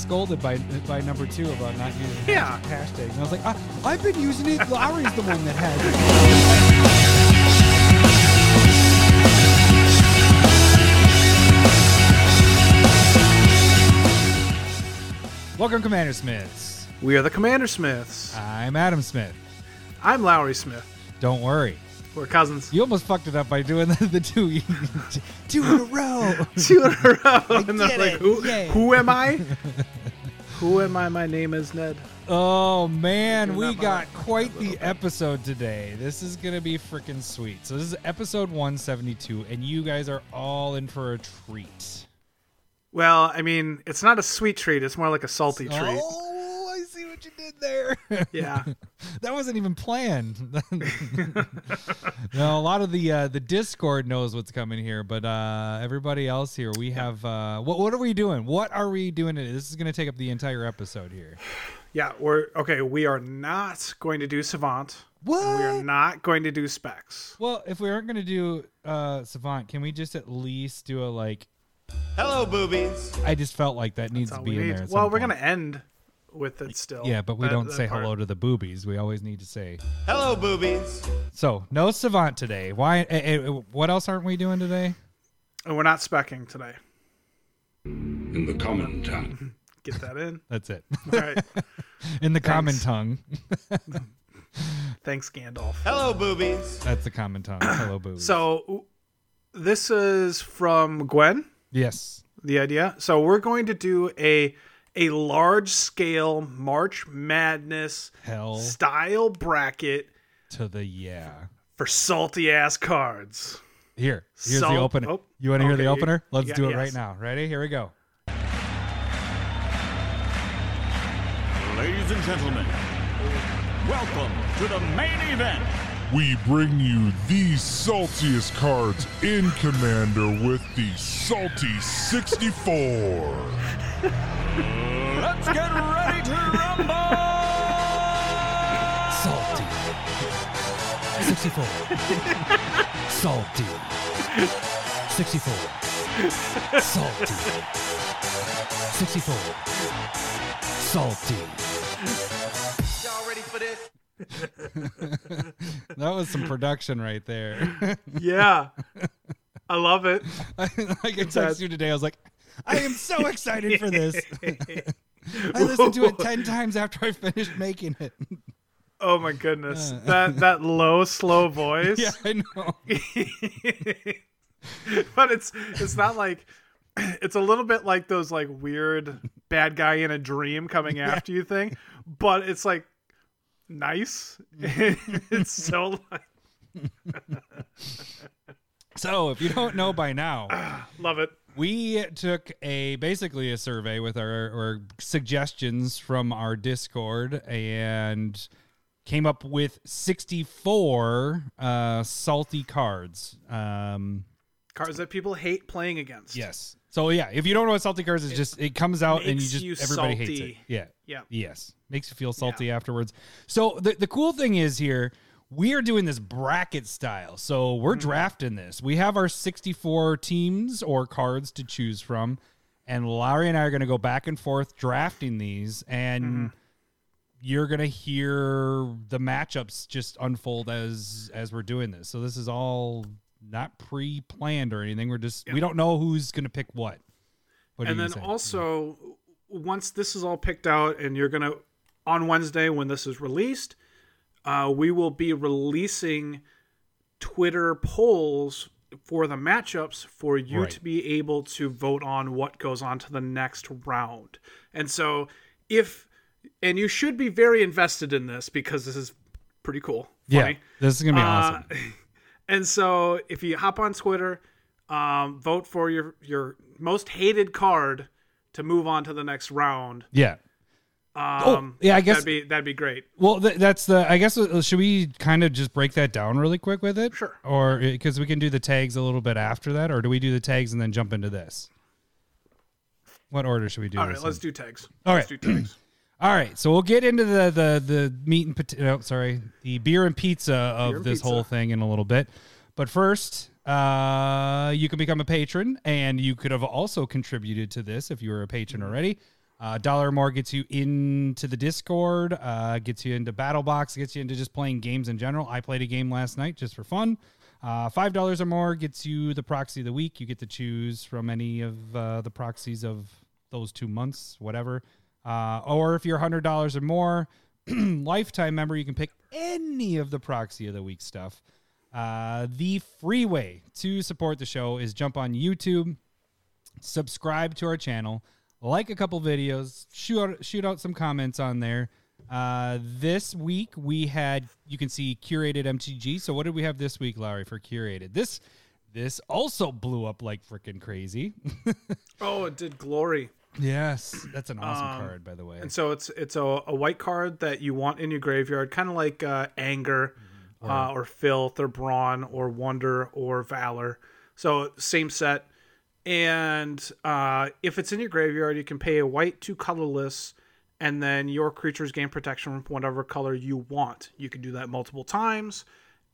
scolded by number two about not using the hashtag. And I was like, I've been using it. Larry's the one that has it. Welcome, Commander Smiths. We are the Commander Smiths. I'm Adam Smith. I'm Lowry Smith. Don't worry. We're cousins. You almost fucked it up by doing the two in a row. Two in a row. And they're like, who am I? Who am I? My name is Ned. Oh, man. We got quite the episode today. This is going to be freaking sweet. So this is episode 172, and you guys are all in for a treat. Well, I mean, it's not a sweet treat. It's more like a salty treat. Oh, I see what you did there. Yeah. That wasn't even planned. No, a lot of the Discord knows what's coming here, but everybody else here, we have... what are we doing? What are we doing today? This is going to take up the entire episode here. Yeah, we are not going to do Savant. What? We are not going to do Specs. Well, if we aren't going to do Savant, can we just at least do a, like... Hello, boobies. I just felt like that needs to be in there. Well, we're going to end with it still. Yeah, but we don't say hello to the boobies. We always need to say hello, boobies. So no Savant today. Why? What else aren't we doing today? And we're not specking today. In the common tongue. Get that in. That's it. All right. In the common tongue. Thanks, Gandalf. Hello, boobies. That's the common tongue. Hello, boobies. So this is from Gwen. Yes. The idea. So we're going to do a large scale March Madness style bracket to the for salty ass cards. Here's the opener. Oh, you want to hear the opener? Let's do it right now. Ready? Here we go. Ladies and gentlemen, welcome to the main event. We bring you the saltiest cards in Commander with the Salty64. Let's get ready to rumble! Salty. 64. Salty. 64. Salty. 64. Salty. Y'all ready for this? That was some production right there. Yeah, I love it. I could text you today. I was like, I am so excited for this. I listened to it 10 times after I finished making it. Oh my goodness, that low, slow voice. Yeah, I know. But it's not like. It's a little bit like those like weird bad guy in a dream coming after you thing, but it's like. Nice. It's so So if you don't know by now, love it. We took basically a survey with our suggestions from our Discord and came up with 64 salty cards. Cards that people hate playing against. Yes. So yeah, if you don't know what salty cards is, it comes out and everybody salty. Hates it. Yeah. Yeah. Yes. Makes you feel salty afterwards. So the cool thing is here, we are doing this bracket style. So we're drafting this. We have our 64 teams or cards to choose from, and Larry and I are going to go back and forth drafting these, and you're going to hear the matchups just unfold as we're doing this. So this is all not pre-planned or anything. We're just we don't know who's going to pick what. And then also once this is all picked out, and you're going to on Wednesday when this is released, we will be releasing Twitter polls for the matchups for you to be able to vote on what goes on to the next round. And so and you should be very invested in this because this is pretty cool. Funny. Yeah, this is going to be awesome. And so if you hop on Twitter, vote for your most hated card to move on to the next round. Yeah. I guess that'd be great. Well, should we kind of just break that down really quick with it? Sure. Or because we can do the tags a little bit after that, or do we do the tags and then jump into this? What order should we do? All right, let's do tags. All right, so we'll get into the meat and potato. The beer and pizza of this whole thing in a little bit. But first, you can become a patron, and you could have also contributed to this if you were a patron already. $1 or more gets you into the Discord, gets you into Battle Box, gets you into just playing games in general. I played a game last night just for fun. $5 or more gets you the proxy of the week. You get to choose from any of the proxies of those 2 months, whatever. Or if you're $100 or more, lifetime member, you can pick any of the proxy of the week stuff. The free way to support the show is jump on YouTube, subscribe to our channel, like a couple videos, shoot out some comments on there. This week we had, you can see Curated MTG. So what did we have this week, Lowry, for Curated? This also blew up like freaking crazy. Oh, it did glory. Yes, that's an awesome card, by the way. And so it's a white card that you want in your graveyard, kind of like Anger, mm-hmm. Or Filth or Brawn or Wonder or Valor. So same set. And if it's in your graveyard, you can pay a white to colorless, and then your creatures gain protection from whatever color you want. You can do that multiple times,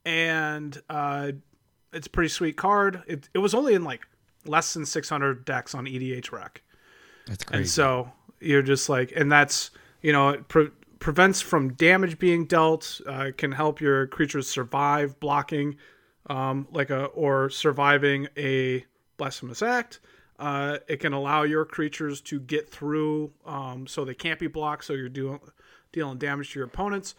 and it's a pretty sweet card. It was only in like less than 600 decks on EDH Rec. That's crazy. And so you're just like, and that's, you know, it prevents from damage being dealt, can help your creatures survive blocking, or surviving a blasphemous act. It can allow your creatures to get through, so they can't be blocked. So you're dealing damage to your opponents.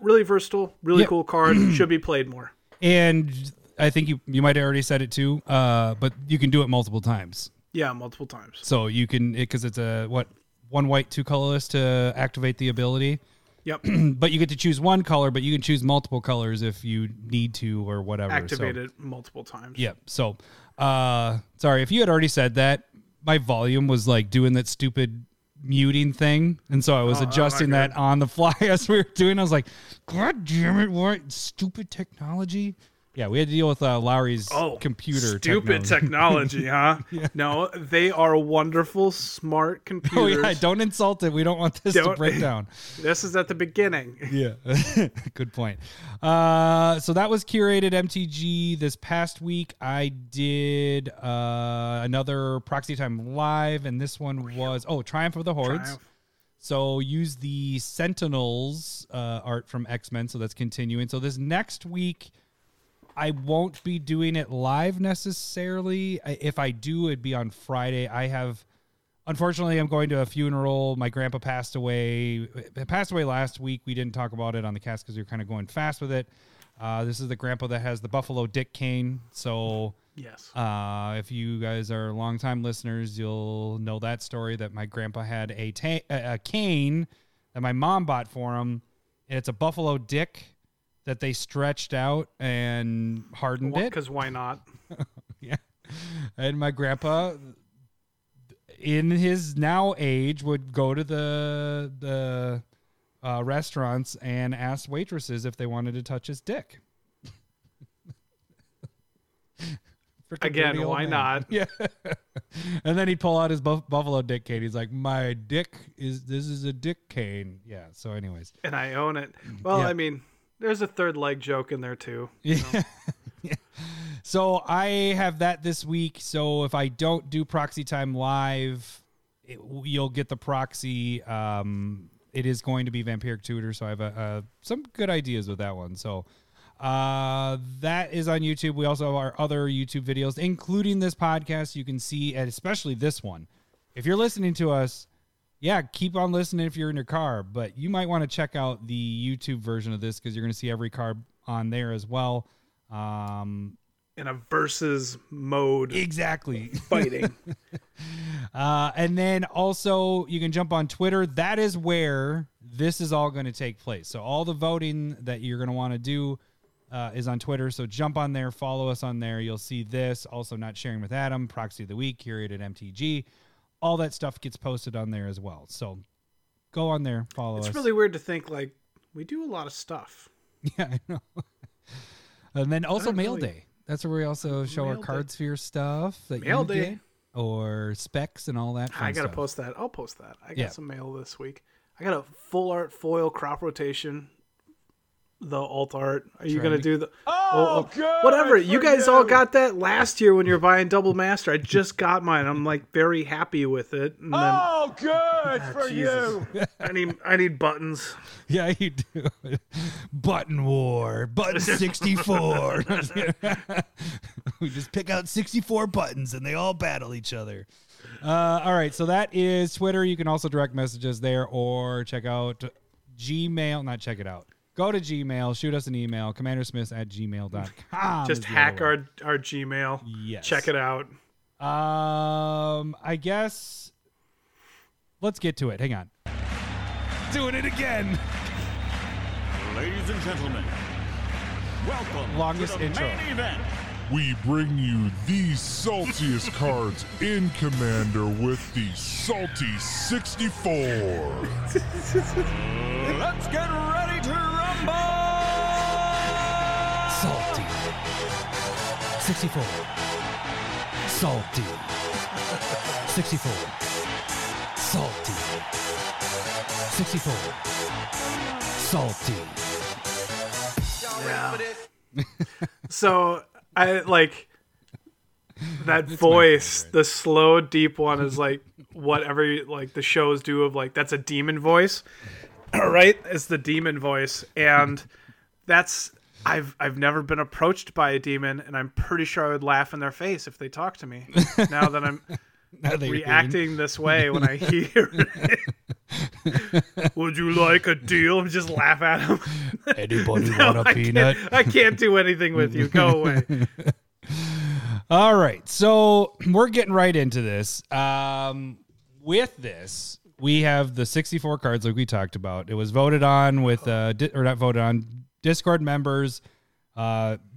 Really versatile, really cool card. Should be played more. And I think you might have already said it too, but you can do it multiple times. Yeah, multiple times. So you can, because it's one white, two colorless to activate the ability. Yep. But you get to choose one color, but you can choose multiple colors if you need to or whatever. Activate it multiple times. Yep. So, sorry, if you had already said that, my volume was like doing that stupid muting thing. And so I was adjusting that on the fly as we were doing. I was like, God damn it, what stupid technology. Yeah, we had to deal with Lowry's computer stupid technology, huh? Yeah. No, they are wonderful, smart computers. Oh, yeah, don't insult it. We don't want this to break down. This is at the beginning. Yeah, good point. So that was Curated MTG this past week. I did another Proxy Time Live, and this one was, Triumph of the Hordes. So use the Sentinels art from X-Men, so that's continuing. So this next week, I won't be doing it live necessarily. If I do, it'd be on Friday. Unfortunately, I'm going to a funeral. My grandpa passed away. He passed away last week. We didn't talk about it on the cast because we were kind of going fast with it. This is the grandpa that has the Buffalo Dick cane. So yes, if you guys are longtime listeners, you'll know that story that my grandpa had a cane that my mom bought for him. And it's a Buffalo Dick that they stretched out and hardened it. Because why not? Yeah. And my grandpa, in his now age, would go to the restaurants and ask waitresses if they wanted to touch his dick. Again, why not? Yeah. And then he'd pull out his Buffalo Dick cane. He's like, my dick this is a dick cane. Yeah, so anyways. And I own it. Well, yeah. I mean, there's a third leg joke in there too. You know? Yeah. So I have that this week. So if I don't do Proxy Time Live, you'll get the proxy. It is going to be Vampiric Tutor. So I have some good ideas with that one. So that is on YouTube. We also have our other YouTube videos, including this podcast. You can see, and especially this one, if you're listening to us, yeah, keep on listening if you're in your car, but you might want to check out the YouTube version of this because you're going to see every car on there as well. In a versus mode. Exactly. Fighting. And then also you can jump on Twitter. That is where this is all going to take place. So all the voting that you're going to want to do is on Twitter. So jump on there, follow us on there. You'll see this. Also Not Sharing with Adam, Proxy of the Week, Curated MTG. All that stuff gets posted on there as well. So go on there, follow us. It's really weird to think, like, we do a lot of stuff. Yeah, I know. And then also Mail Day. That's where we also show our Card Sphere stuff. Mail Day. Or specs and all that fun stuff. I got to post that. I'll post that. I got some mail this week. I got a full art foil crop rotation the alt art? Are you going to do the... Oh, whatever. You guys all got that last year when you were buying Double Master. I just got mine. I'm like very happy with it. And then, you. I need buttons. Yeah, you do. Button war. Button 64. We just pick out 64 buttons and they all battle each other. All right, so that is Twitter. You can also direct messages there or check out Gmail. Not check it out. Go to Gmail. Shoot us an email. CommanderSmith@gmail.com. Just hack our Gmail. Yes. Check it out. I guess let's get to it. Hang on. Doing it again. Ladies and gentlemen, welcome Longest to the intro. Main event. We bring you the saltiest cards in Commander with the Salty64. Let's get ready to rumble! Salty. 64. Salty. 64. Salty. 64. Salty. Y'all ready for this? So... I like that voice. The slow, deep one is like whatever like the shows do of like that's a demon voice. All right, it's the demon voice, and that's I've never been approached by a demon, and I'm pretty sure I would laugh in their face if they talked to me. Now that I'm reacting this way when I hear it. Would you like a deal? Just laugh at him. Anybody want a peanut? I can't do anything with you. Go away. All right. So we're getting right into this. With this, we have the 64 cards like we talked about. It was voted on with, or not voted on, Discord members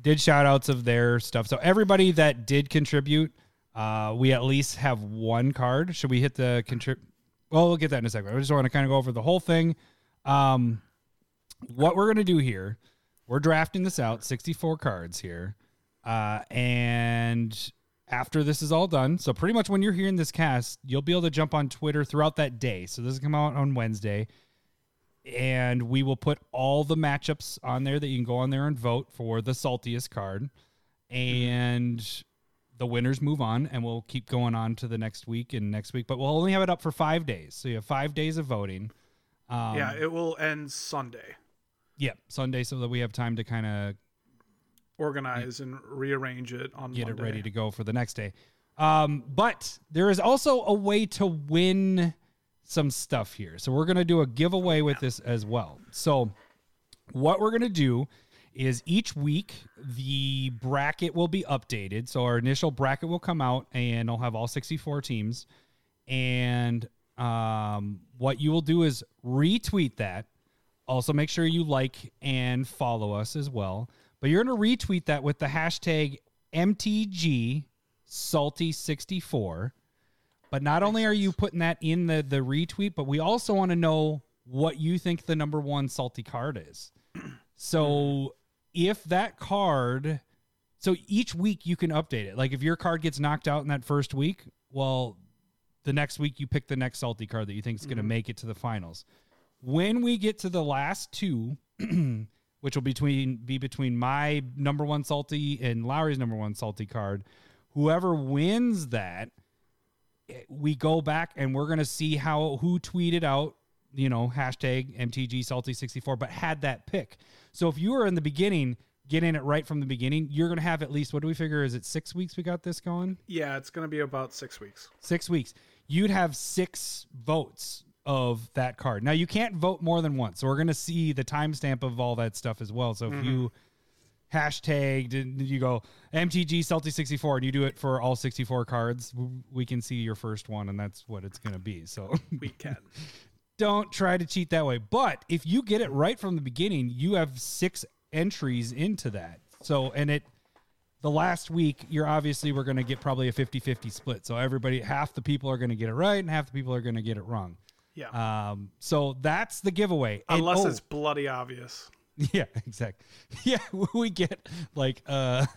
did shout outs of their stuff. So everybody that did contribute, we at least have one card. Should we hit the contribute? Well, we'll get that in a second. I just want to kind of go over the whole thing. What we're going to do here, we're drafting this out, 64 cards here. And after this is all done, so pretty much when you're hearing this cast, you'll be able to jump on Twitter throughout that day. So this will come out on Wednesday. And we will put all the matchups on there that you can go on there and vote for the saltiest card. And... the winners move on, and we'll keep going on to the next week and next week. But we'll only have it up for 5 days. So you have 5 days of voting. Yeah, it will end Sunday. Yeah, Sunday, so that we have time to kind of... organize and rearrange it on Monday. Get it ready to go for the next day. But there is also a way to win some stuff here. So we're going to do a giveaway with this as well. So what we're going to do... is each week the bracket will be updated. So our initial bracket will come out and it'll have all 64 teams. And what you will do is retweet that. Also make sure you like and follow us as well. But you're going to retweet that with the hashtag MTG Salty64. But not only are you putting that in the retweet, but we also want to know what you think the number one salty card is. So... if that card, so each week you can update it. Like if your card gets knocked out in that first week, well, the next week you pick the next salty card that you think is going to make it to the finals. When we get to the last two, which will be between my number one salty and Lowry's number one salty card, whoever wins that, we go back and we're going to see who tweeted out, you know, hashtag MTG Salty64, but had that pick. So if you were in the beginning, get in it right from the beginning, you're going to have at least, what do we figure? Is it 6 weeks we got this going? Yeah, it's going to be about 6 weeks. 6 weeks. You'd have 6 votes of that card. Now, you can't vote more than once, so we're going to see the timestamp of all that stuff as well. So if you hashtagged, you go MTG Salty64, and you do it for all 64 cards, we can see your first one, and that's what it's going to be. So we can. Don't try to cheat that way. But if you get it right from the beginning, you have 6 entries into that. So, and the last week, we're going to get probably a 50-50 split. So everybody, half the people are going to get it right and half the people are going to get it wrong. Yeah. So that's the giveaway. Unless it's bloody obvious. Yeah, exactly. Yeah. We get like a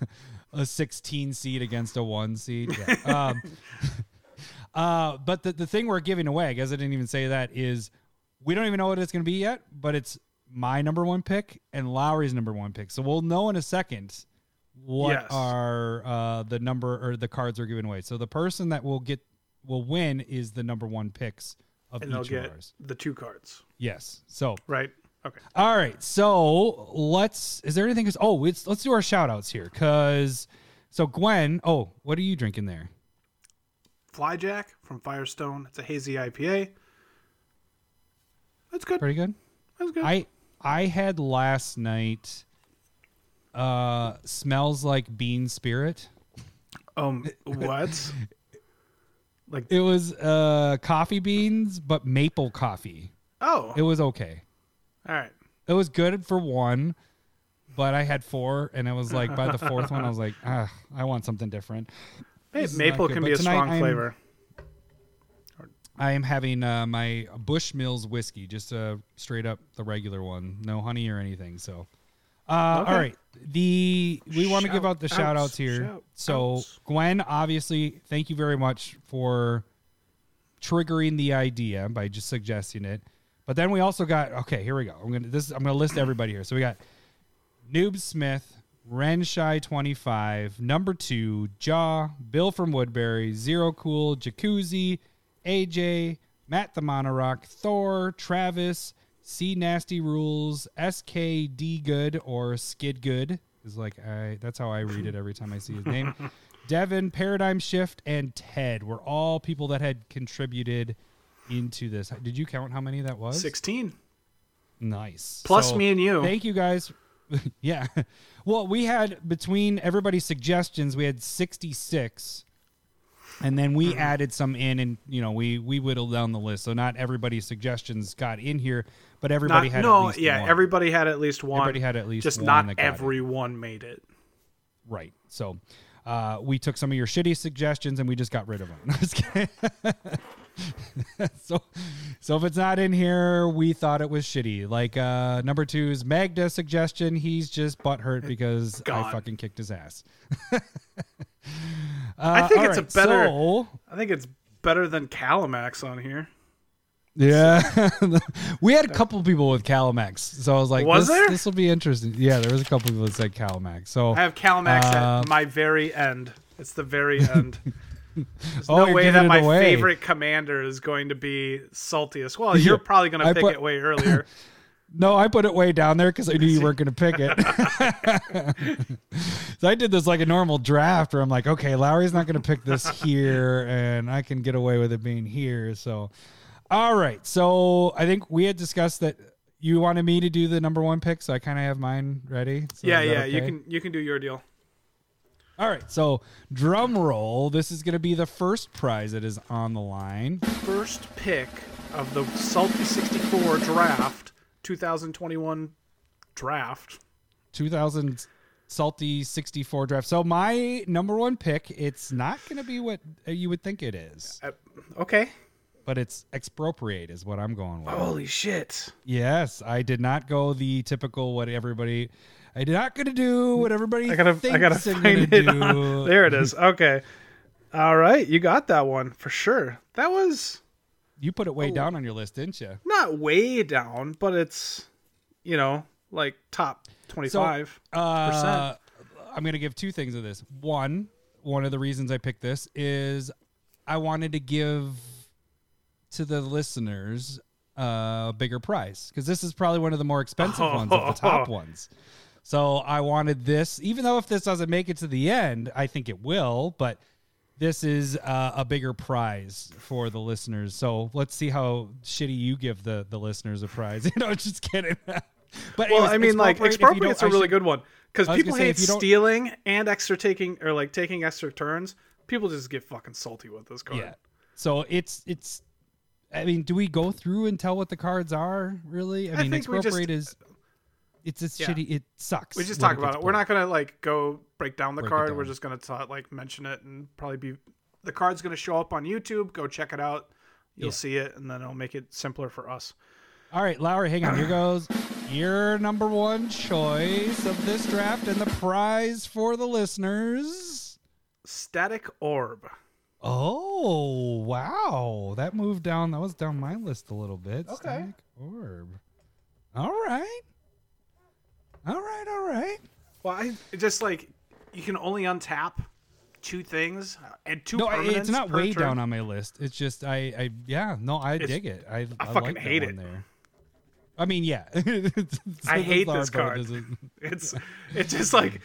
16 seed against a 1 seed. Yeah. But the thing we're giving away, I guess I didn't even say that, is we don't even know what it's going to be yet, but it's my number one pick and Lowry's number one pick. So we'll know in a second what are the number or the cards are given away. So the person that will win is the number one picks of and each of ours. The two cards. Yes. So right. Okay. All right. So let's. Is there anything? Let's do our shout outs here because. So Gwen, what are you drinking there? Flyjack from Firestone. It's a hazy IPA. That's good. Pretty good. That's good. I had last night. Smells like bean spirit. What? Like it was coffee beans, but maple coffee. Oh, it was okay. All right, it was good for one, but I had four, and it was like by the fourth one, I was like, I want something different. Hey, maple can be a strong flavor. I am having my Bushmills whiskey, just straight up the regular one, no honey or anything. So. Okay. All right. We want to give out the shout outs here. Gwen, obviously, thank you very much for triggering the idea by just suggesting it. But then we also got here we go. I'm gonna list everybody here. So we got Noob Smith, Renshai25, Number 2, Jaw, Bill from Woodbury, Zero Cool, Jacuzzi, AJ, Matt the Monorock, Thor, Travis. C Nasty Rules, S. K. D. Good or Skid Good is that's how I read it every time I see his name. Devin, Paradigm Shift, and Ted were all people that had contributed into this. Did you count how many that was? 16. Nice. Plus me and you. Thank you guys. Yeah. Well, we had between everybody's suggestions, we had 66. And then we added some in, and we whittled down the list. So not everybody's suggestions got in here, but everybody had at least one. Everybody had at least one. Everybody had at least just one. Just not everyone made it. Right. So we took some of your shitty suggestions and we just got rid of them. I'm just kidding. So if it's not in here, we thought it was shitty. Like Number 2's Magda suggestion, he's just butthurt because I fucking kicked his ass. I think it's better than Kalamax on here. Yeah, we had a couple people with Kalamax, so I was like, "This will be interesting." Yeah, there was a couple people that said Kalamax. So I have Kalamax at my very end. It's the very end. There's no way that my favorite commander is going to be saltiest. Well, you're probably going to pick it way earlier. No, I put it way down there because I knew you weren't going to pick it. So I did this like a normal draft where I'm like, okay, Lowry's not going to pick this here, and I can get away with it being here. So, all right. So I think we had discussed that you wanted me to do the number one pick, so I kind of have mine ready. So yeah. Okay? You can do your deal. All right. So drum roll. This is going to be the first prize that is on the line. First pick of the Salty64 draft. 2021 draft. 2000 Salty64 draft. So my number one pick, it's not going to be what you would think it is. Okay. But it's Expropriate is what I'm going with. Holy shit. Yes. I did not go the typical I gotta find it. There it is. Okay. All right. You got that one for sure. That was... You put it way down on your list, didn't you? Not way down, but it's, like top 25%. So, I'm going to give two things of this. One of the reasons I picked this is I wanted to give to the listeners a bigger prize because this is probably one of the more expensive ones of the top ones. So I wanted this, even though if this doesn't make it to the end, I think it will, but... This is a bigger prize for the listeners. So let's see how shitty you give the listeners a prize. Just kidding. But Expropriate's a really good one because people hate stealing and taking extra turns. People just get fucking salty with this card. Yeah. So it's. I mean, do we go through and tell what the cards are? Really? I mean, Expropriate is. It's just shitty. It sucks. We just talk about it. We're not going to go break down the card. We're just going to mention it and probably the card's going to show up on YouTube. Go check it out. You'll see it. And then it'll make it simpler for us. All right, Lowry, hang on. Here goes your number one choice of this draft and the prize for the listeners. Static Orb. Oh, wow. That moved down. That was down my list a little bit. Okay. Static Orb. All right. Well, I just like you can only untap two things and two. No, it's not way turn. Down on my list. It's just I dig it. I fucking like hate it. There. I mean, yeah. I hate this card. It's just like,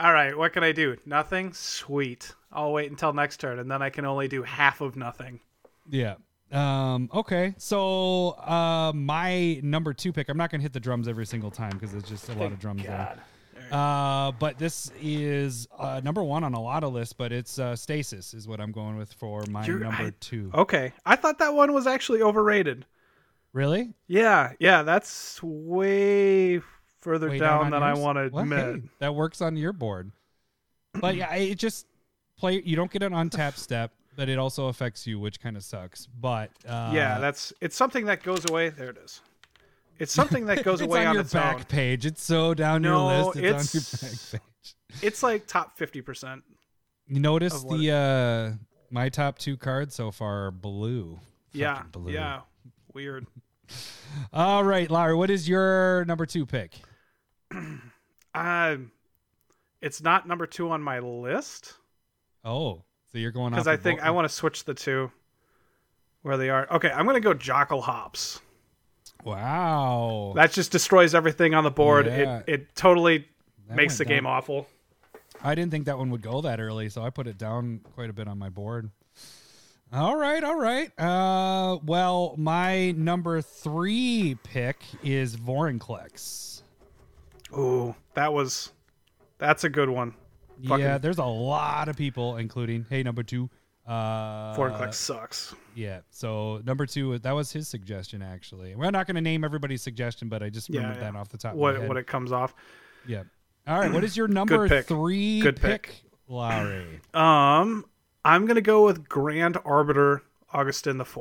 all right, what can I do? Nothing? Sweet. I'll wait until next turn, and then I can only do half of nothing. Yeah. Okay. So my number 2 pick, I'm not going to hit the drums every single time because it's just a lot of drums there. But this is number 1 on a lot of lists, but it's Stasis is what I'm going with for my number 2. Okay. I thought that one was actually overrated. Really? Yeah, that's way further down than I want to admit. Hey, that works on your board. But yeah, it just you don't get an untap step, but it also affects you, which kind of sucks. But yeah, it's something that goes away. There it is. It's something that goes away on its own. It's on your back page. It's so down your list. It's on your back page. It's like top 50%. You notice my top 2 cards so far are blue. Yeah. Fucking blue. Yeah. Weird. All right, Larry, what is your number 2 pick? It's not number 2 on my list. Oh, so you're going off. Because I think I want to switch the two where they are. Okay, I'm going to go Jokulhaups. Wow. That just destroys everything on the board. Yeah. It totally makes the game awful. I didn't think that one would go that early, so I put it down quite a bit on my board. All right. Well, my number 3 pick is Vorinclex. Ooh, that's a good one. Yeah, there's a lot of people, including number 2. Vorinclex sucks. Yeah, so number 2, that was his suggestion actually. We're not going to name everybody's suggestion, but I just remembered that off the top. What of my head. What it comes off? Yeah. All right. What is your number 3 pick, Lowry? I'm going to go with Grand Arbiter Augustin IV.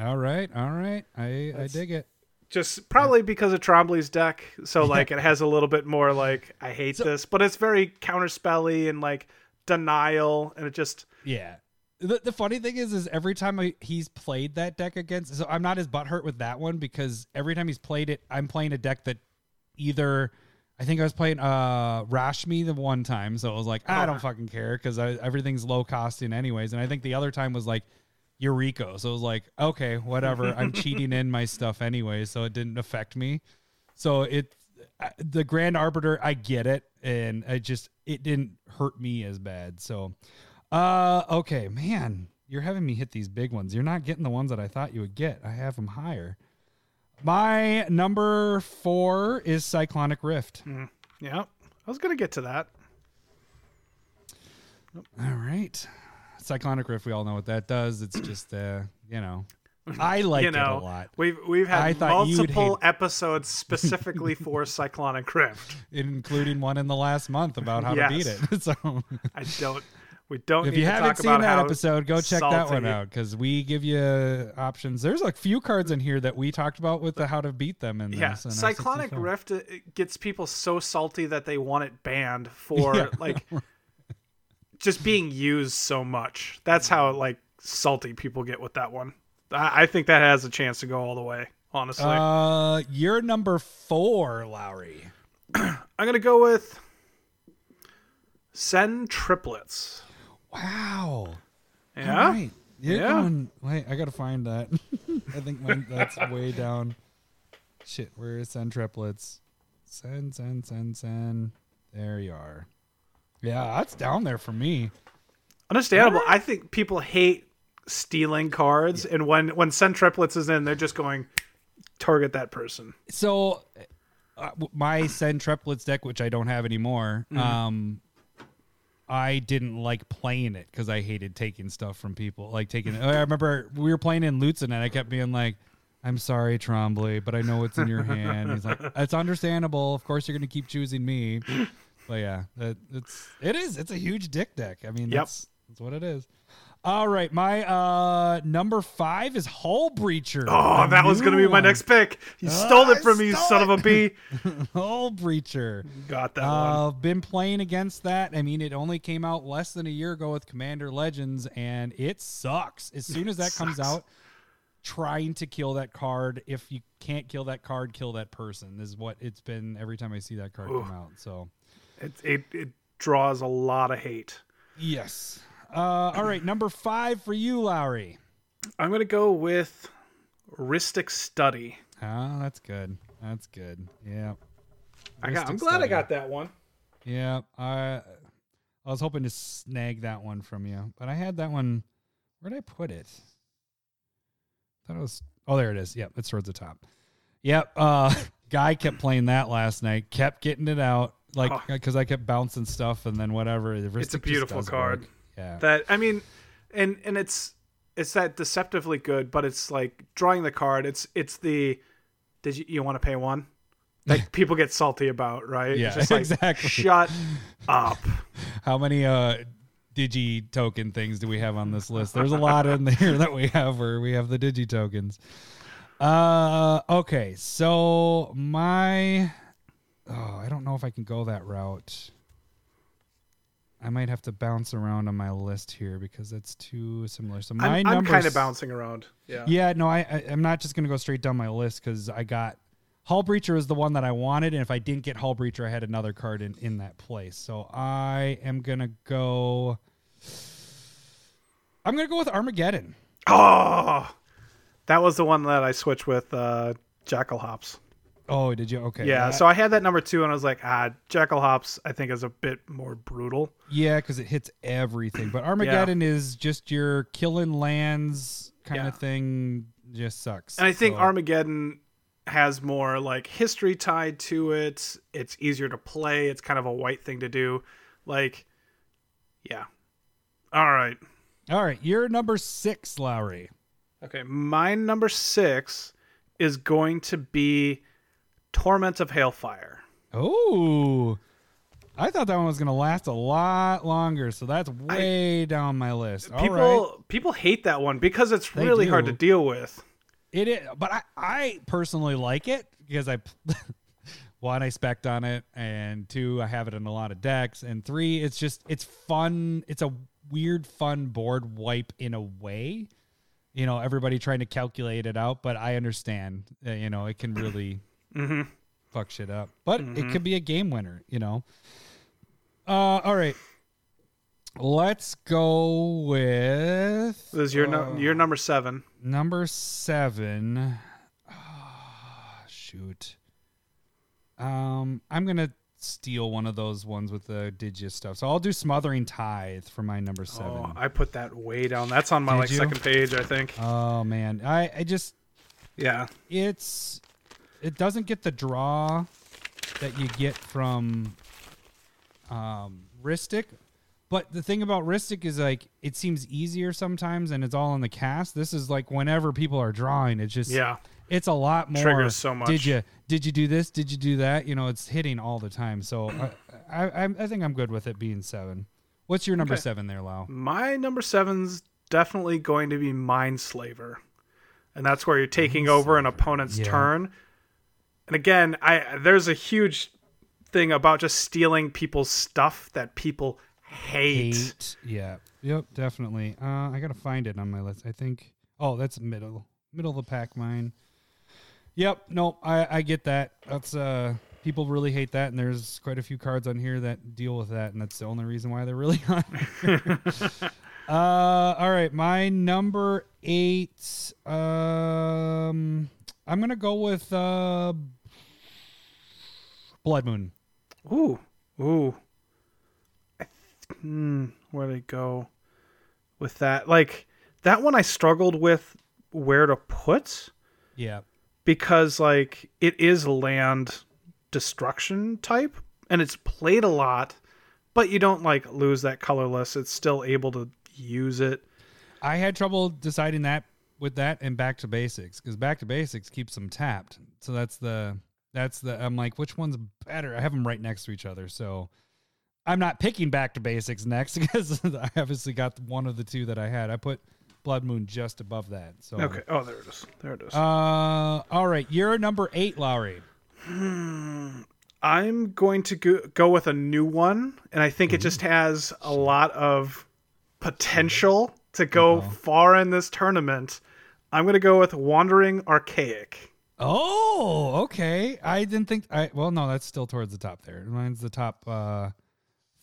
All right. I dig it. Just probably because of Trombley's deck. So, it has a little bit more, I hate this. But it's very counterspelly and, denial. And it just... Yeah. The funny thing is every time he's played that deck against... So, I'm not as butthurt with that one because every time he's played it, I'm playing a deck that either... I think I was playing Rashmi the one time, so I was like, I don't fucking care because everything's low costing anyways. And I think the other time was like Eureka, so I was like, okay, whatever. I'm cheating in my stuff anyway, so it didn't affect me. So the Grand Arbiter, I get it, and it didn't hurt me as bad. So, okay, man, you're having me hit these big ones. You're not getting the ones that I thought you would get. I have them higher. My number 4 is Cyclonic Rift. Yeah, I was going to get to that. Nope. All right. Cyclonic Rift, we all know what that does. It's just, I like it a lot. We've had multiple episodes specifically for Cyclonic Rift. Including one in the last month about how to beat it. So We don't. If you haven't seen that episode, go check that one out because we give you options. There's a few cards in here that we talked about with the how to beat them. Cyclonic Rift gets people so salty that they want it banned for just being used so much. That's how salty people get with that one. I think that has a chance to go all the way. Honestly, you're number 4, Lowry. I'm gonna go with Send Triplets. Wow. Yeah. Right. Wait, I got to find that. I think that's way down. Shit, where is Send Triplets? Send. There you are. Yeah, that's down there for me. Understandable. Right. I think people hate stealing cards. Yeah. And when Send Triplets is in, they're just going, target that person. So my Send Triplets deck, which I don't have anymore, I didn't like playing it because I hated taking stuff from people. I remember we were playing in Lutzen and I kept being like, I'm sorry, Trombley, but I know it's in your hand. He's like, it's understandable. Of course, you're going to keep choosing me. But yeah, it's a huge dick deck. I mean, that's what it is. All right. My number 5 is Hullbreacher. Oh, that was going to be my next pick. You stole it from me, you son of a bee. Hullbreacher. Got that one. I've been playing against that. I mean, it only came out less than a year ago with Commander Legends, and it sucks. As soon as that comes out, trying to kill that card. If you can't kill that card, kill that person is what it's been every time I see that card come out. So it draws a lot of hate. Yes. All right. Number 5 for you, Lowry. I'm going to go with Rhystic Study. Ah, that's good. That's good. Yeah. I'm glad I got that one. Yeah. I was hoping to snag that one from you, but I had that one. Where did I put it? I thought it was, oh, there it is. Yep. It's towards the top. Yep. Guy kept playing that last night, kept getting it out. Cause I kept bouncing stuff and then whatever. It's a beautiful card. Work. Yeah. That, I mean, and it's that deceptively good, but it's like drawing the card. It's the, did you want to pay one? That people get salty about, right? Yeah, it's just like, exactly. Shut up. How many digi token things do we have on this list? There's a lot in there that we have, or we have the digi tokens. Okay, so I don't know if I can go that route. I might have to bounce around on my list here because it's too similar. So I'm kind of bouncing around. Yeah. Yeah. No, I'm not just going to go straight down my list because I got Hullbreacher is the one that I wanted, and if I didn't get Hullbreacher, I had another card in that place. So I am gonna go. I'm gonna go with Armageddon. Oh, that was the one that I switched with Jokulhaups. Oh, did you? Okay. Yeah. So I had that number 2, and I was like, Jokulhaups, I think, is a bit more brutal. Yeah, because it hits everything. But Armageddon is just your killing lands kind of thing. Just sucks. And I think Armageddon has more like history tied to it. It's easier to play. It's kind of a white thing to do. Like, yeah. All right. You're number 6, Lowry. Okay. My number 6 is going to be Torment of Hailfire. Oh, I thought that one was going to last a lot longer. So that's way down my list. People hate that one because it's really hard to deal with. It is, but I personally like it because I, 1, I spec'd on it, and 2, I have it in a lot of decks, and 3, it's just, it's fun. It's a weird, fun board wipe in a way. You know, everybody trying to calculate it out, but I understand, you know, it can really fuck shit up, but it could be a game winner, you know? All right. Let's go with. This is your number 7. Number 7. Oh, shoot. I'm gonna steal one of those ones with the Digi stuff, so I'll do Smothering Tithe for my number 7. Oh, I put that way down. That's on my second page, I think. Oh man, I just it doesn't get the draw that you get from Rhystic. But the thing about Rhystic is, like, it seems easier sometimes, and it's all in the cast. This is, like, whenever people are drawing, it's just, it's a lot more. Triggers so much. Did you do this? Did you do that? You know, it's hitting all the time. So I think I'm good with it being 7. What's your number 7 there, Lau? My number 7's definitely going to be Mind Slaver. And that's where you're taking over an opponent's turn. And again, there's a huge thing about just stealing people's stuff that people hate. Yeah. Yep, definitely. I got to find it on my list. I think, that's middle of the pack mine. Yep. No, I get that. That's people really hate that. And there's quite a few cards on here that deal with that. And that's the only reason why they're really on here. All right. My number 8, I'm going to go with Blood Moon. Ooh. Where to go with that? Like, that one I struggled with where to put. Yeah. Because, like, it is land destruction type, and it's played a lot, but you don't, like, lose that colorless. It's still able to use it. I had trouble deciding that with that and Back to Basics, because Back to Basics keeps them tapped. So that's the I'm like, which one's better? I have them right next to each other, so I'm not picking Back to Basics next because I obviously got one of the 2 that I had. I put Blood Moon just above that. So okay. Oh, there it is. All right. You're number 8, Lowry. I'm going to go with a new one, and I think it just has a lot of potential to go far in this tournament. I'm going to go with Wandering Archaic. Oh, okay. I didn't think... Well, no, that's still towards the top there. Mine's the top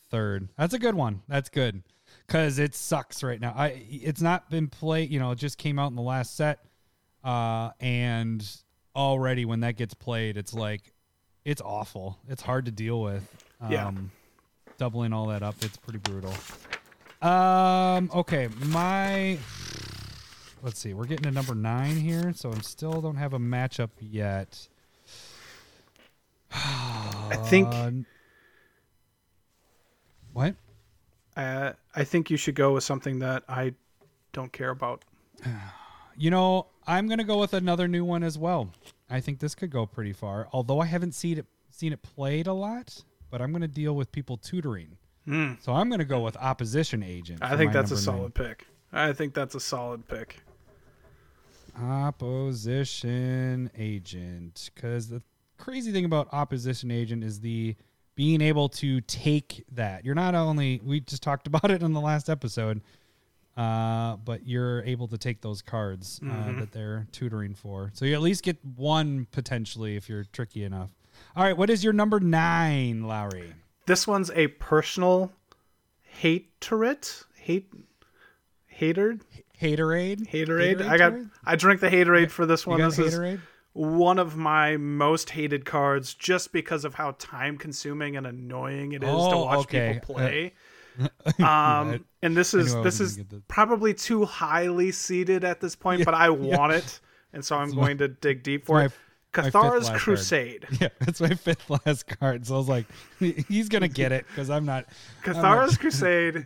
third. That's a good one. That's good. Because it sucks right now. It's not been played... You know, it just came out in the last set. And already when that gets played, it's like... It's awful. It's hard to deal with. Yeah. Doubling all that up, it's pretty brutal. Okay, my... Let's see. We're getting to number 9 here, so I still don't have a matchup yet. What? I think you should go with something that I don't care about. You know, I'm going to go with another new one as well. I think this could go pretty far, although I haven't seen it played a lot, but I'm going to deal with people tutoring. So I'm going to go with Opposition Agent. I think that's a solid pick. Opposition Agent, because the crazy thing about Opposition Agent is the being able to take that. You're not only, we just talked about it in the last episode, but you're able to take those cards that they're tutoring for. So you at least get one potentially if you're tricky enough. All right, what is your number 9, Lowry? This one's a personal Haterade. I drink the Haterade for this one. This Haterade? Is one of my most hated cards just because of how time consuming and annoying it is to watch people play. And this is probably too highly seated at this point, but I want it, and so I'm going to dig deep for it. Cathar's Crusade. Card. Yeah, that's my fifth last card. So I was like, he's going to get it because I'm not. Cathar's Crusade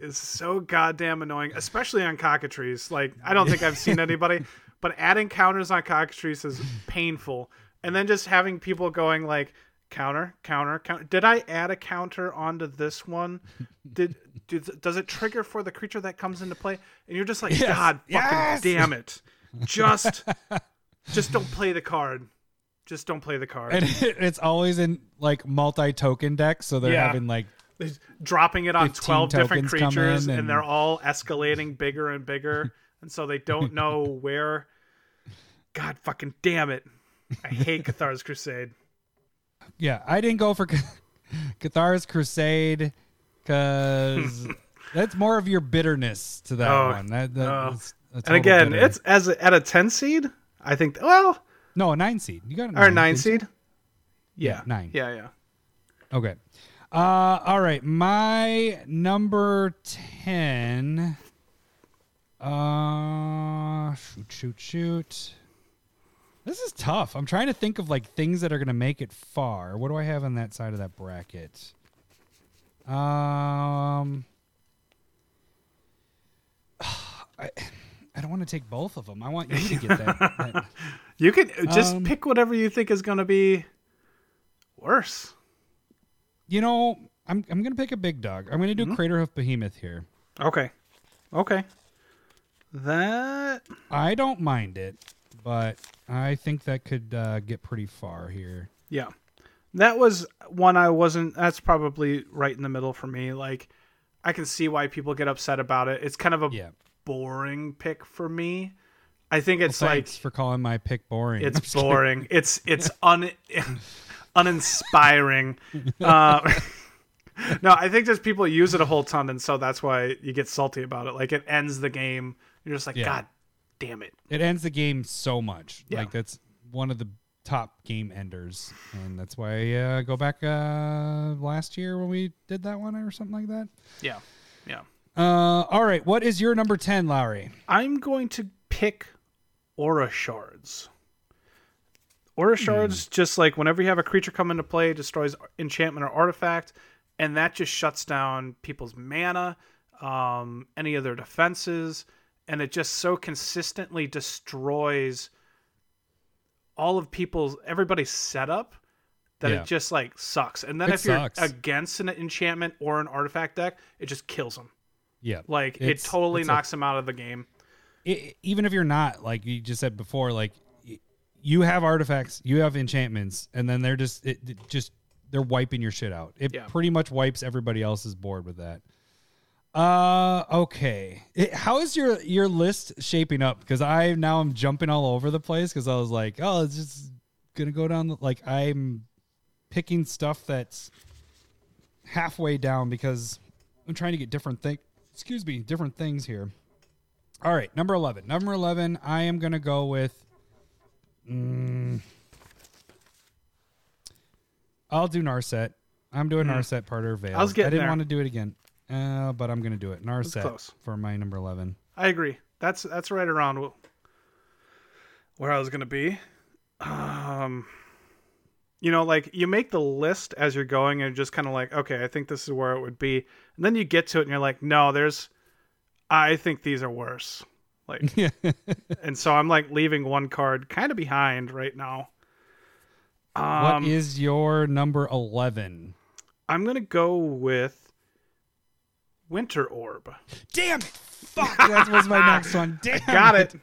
is so goddamn annoying, especially on Cockatrice. Like, I don't think I've seen anybody, but adding counters on Cockatrice is painful. And then just having people going like, counter. Did I add a counter onto this one? Does it trigger for the creature that comes into play? And you're just like, yes. God fucking damn it. Just don't play the card. And it's always in like multi-token decks, so they're having like dropping it on 12 different creatures, and they're all escalating bigger and bigger, and so they don't know where. God fucking damn it! I hate Cathar's Crusade. Yeah, I didn't go for Cathar's Crusade because that's more of your bitterness to that one. That's and again, bitter. It's as at a 10 seed. I think, well... No, a 9 seed. You got a 9. Or a 9 seed? Yeah. 9. Yeah. Okay. All right. My number 10... Shoot. This is tough. I'm trying to think of, like, things that are going to make it far. What do I have on that side of that bracket? I don't want to take both of them. I want you to get that. You could just pick whatever you think is going to be worse. You know, I'm going to pick a big dog. I'm going to do Craterhoof Behemoth here. Okay. That I don't mind it, but I think that could get pretty far here. Yeah, that was one I wasn't. That's probably right in the middle for me. Like, I can see why people get upset about it. It's kind of a boring pick for me. I think it's thanks for calling my pick boring. It's boring. It's uninspiring. No, I think just people use it a whole ton, and so that's why you get salty about it. Like, it ends the game. You're just like, God damn it. It ends the game so much. Yeah. Like, that's one of the top game enders, and that's why I go back last year when we did that one or something like that. Yeah. All right, what is your number 10, Lowry? I'm going to pick Aura Shards. Aura Shards, just like whenever you have a creature come into play, destroys enchantment or artifact, and that just shuts down people's mana, any of their defenses, and it just so consistently destroys all of everybody's setup that it just like sucks. And then if you're against an enchantment or an artifact deck, it just kills them. Yeah, like it totally knocks him out of the game. Even if you're not, like you just said before, like you have artifacts, you have enchantments, and then they're just they're wiping your shit out. It pretty much wipes everybody else's board with that. Okay. How is your list shaping up? Because I now I'm jumping all over the place because I was like, oh, it's just gonna go down. Like I'm picking stuff that's halfway down because I'm trying to get different things. Excuse me, different things here. All right, number 11. Number 11. I am gonna go with. I'll do Narset. I'm doing Narset Parter Veil. I didn't want to do it again. But I'm going to do it. Narset for my number 11. I agree. That's right around where I was going to be. You know, like you make the list as you're going and you're just kind of like, okay, I think this is where it would be. And then you get to it and you're like, no, I think these are worse. Like, and so I'm like leaving one card kind of behind right now. What is your number 11? I'm going to go with Winter Orb. Damn it! Fuck, that was my next one. Damn, I got it.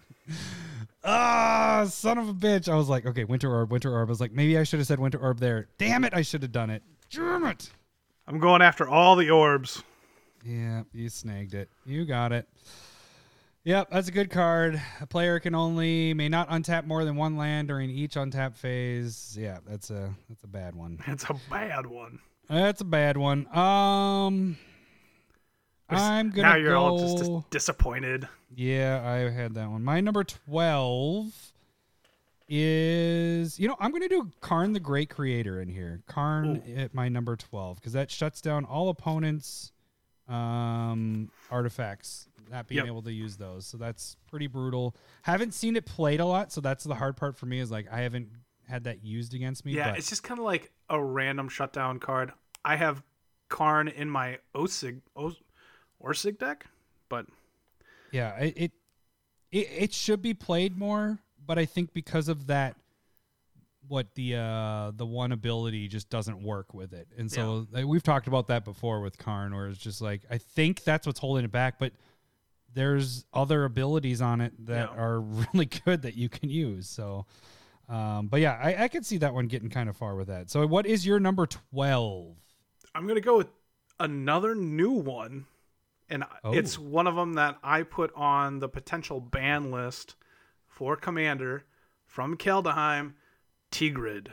Son of a bitch. I was like, okay, Winter Orb. I was like, maybe I should have said Winter Orb there. Damn it, I should have done it. Damn it. I'm going after all the orbs. Yeah, you snagged it. You got it. Yep, that's a good card. A player may not untap more than one land during each untap phase. Yeah, that's a bad one. That's a bad one. I'm gonna now you're all just disappointed. Yeah, I had that one. My number 12 is, I'm gonna do Karn the Great Creator in here. Karn at my number 12 because that shuts down all opponents' artifacts, not being able to use those. So that's pretty brutal. Haven't seen it played a lot, so that's the hard part for me. Is like I haven't had that used against me. Yeah, but it's just kind of like a random shutdown card. I have Karn in my Orsig deck, but yeah, it should be played more, but I think because of that, the one ability just doesn't work with it, and so we've talked about that before with Karn, where it's just like I think that's what's holding it back, but there's other abilities on it that are really good that you can use. So, but yeah, I could see that one getting kind of far with that. So, what is your number 12? I'm gonna go with another new one. And it's one of them that I put on the potential ban list for Commander from Kaldheim, Tigrid.